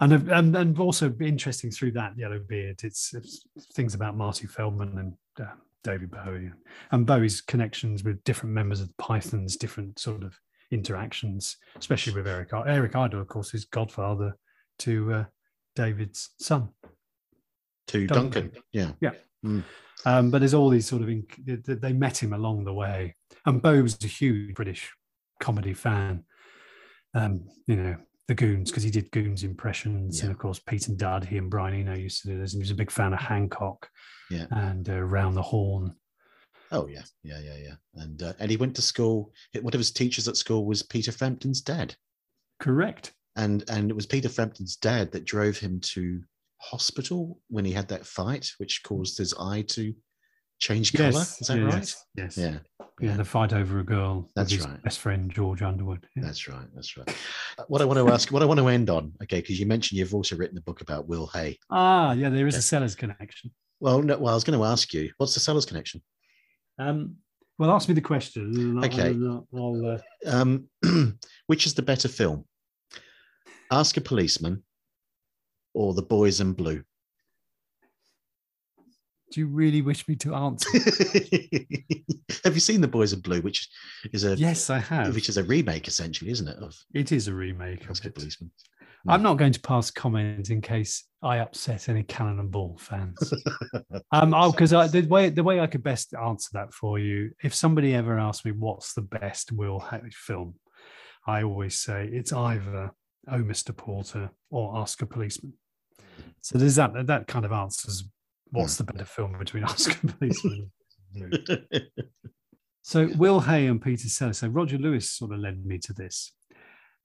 and and, and also interesting through that Yellowbeard. It's, it's things about Marty Feldman and uh, David Bowie, and Bowie's connections with different members of the Pythons, different sort of interactions, especially with Eric Eric Idle, of course, is godfather to. Uh, David's son to Duncan, Duncan. yeah yeah mm. um, but there's all these sort of inc- they met him along the way, and Bowie was a huge British comedy fan, um, you know, the Goons, because he did Goons impressions yeah. and of course Pete and Dud, he and Brian Eno used to do this, and he was a big fan of Hancock yeah. and uh, Round the Horn. Oh yeah yeah yeah yeah and uh, and he went to school, one of his teachers at school was Peter Frampton's dad. Correct. And and it was Peter Frampton's dad that drove him to hospital when he had that fight, which caused his eye to change colour. Yes, is that yes, right? Yes. Yeah. Yeah. The fight over a girl. That's with his right. Best friend George Underwood. Yeah. That's right. That's right. What I want to ask, what I want to end on, okay, because you mentioned you've also written a book about Will Hay. Ah, yeah, there is yeah. a Sellers connection. Well, no, well, I was going to ask you, what's the Sellers connection? Um. Well, ask me the question. Okay. I'll, I'll, uh... Um, which is the better film? Ask a Policeman or The Boys in Blue? Do you really wish me to answer? Have you seen The Boys in Blue, which is a yes, I have, which is a remake essentially, isn't it? Of it is a remake. Ask a Policeman. No. I'm not going to pass comment in case I upset any Cannon and Ball fans. um, oh, because the way the way I could best answer that for you, if somebody ever asked me what's the best Will Hay film, I always say it's either Oh, Mister Porter or Ask a Policeman. So there's that that kind of answers what's the better film between Ask a Policeman and So Will Hay and Peter Sellers. So Roger Lewis sort of led me to this.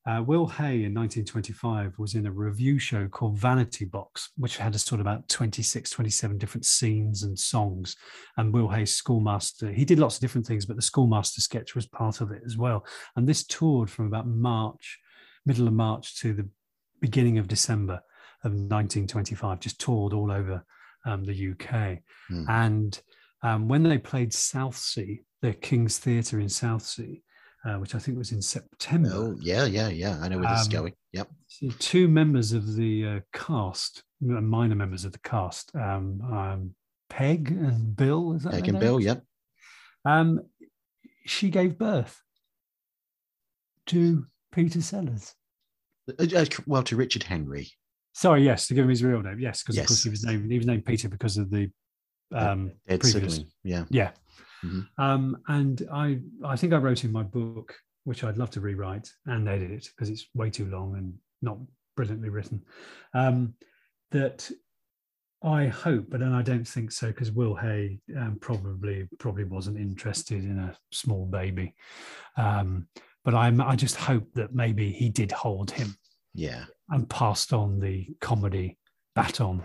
Uh, Will Hay in nineteen twenty-five was in a review show called Vanity Box, which had a sort of about twenty-six, twenty-seven different scenes and songs. And Will Hay's Schoolmaster, he did lots of different things, but the Schoolmaster sketch was part of it as well. And this toured from about March middle of March to the beginning of December of nineteen twenty-five, just toured all over um, the U K. Mm. And um, when they played Southsea, the King's Theatre in Southsea, uh, which I think was in September. Oh, yeah, yeah, yeah. I know where um, this is going. Yep. Two members of the uh, cast, minor members of the cast, um, um, Peg and Bill. Is that Peg and Bill, yep. Um, she gave birth to Peter Sellers. Uh, well, to Richard Henry. Sorry, yes, to give him his real name. Yes, because yes. of course he was named he was named Peter because of the um, Ed previous. Sibling. Yeah, yeah. Mm-hmm. Um, and I I think I wrote in my book, which I'd love to rewrite and edit because it's way too long and not brilliantly written. Um, that I hope, but then I don't think so because Will Hay um, probably probably wasn't interested in a small baby. Um, but I I just hope that maybe he did hold him. Yeah. And passed on the comedy baton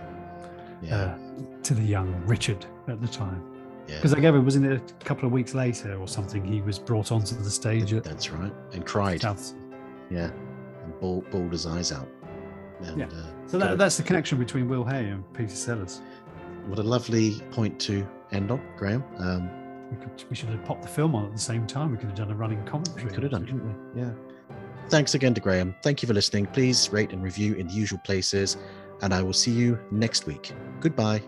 yeah. uh, to the young Richard at the time. Because yeah. I gave it, wasn't it a couple of weeks later or something, he was brought onto the stage. At, That's right. And cried. South. Yeah. And bawled, bawled his eyes out. And, yeah. Uh, so that, that's the connection between Will Hay and Peter Sellers. What a lovely point to end on, Graham. Um, we, could, we should have popped the film on at the same time. We could have done a running commentary. We could have done, couldn't we? Yeah. Thanks again to Graham. Thank you for listening. Please rate and review in the usual places, and I will see you next week. Goodbye.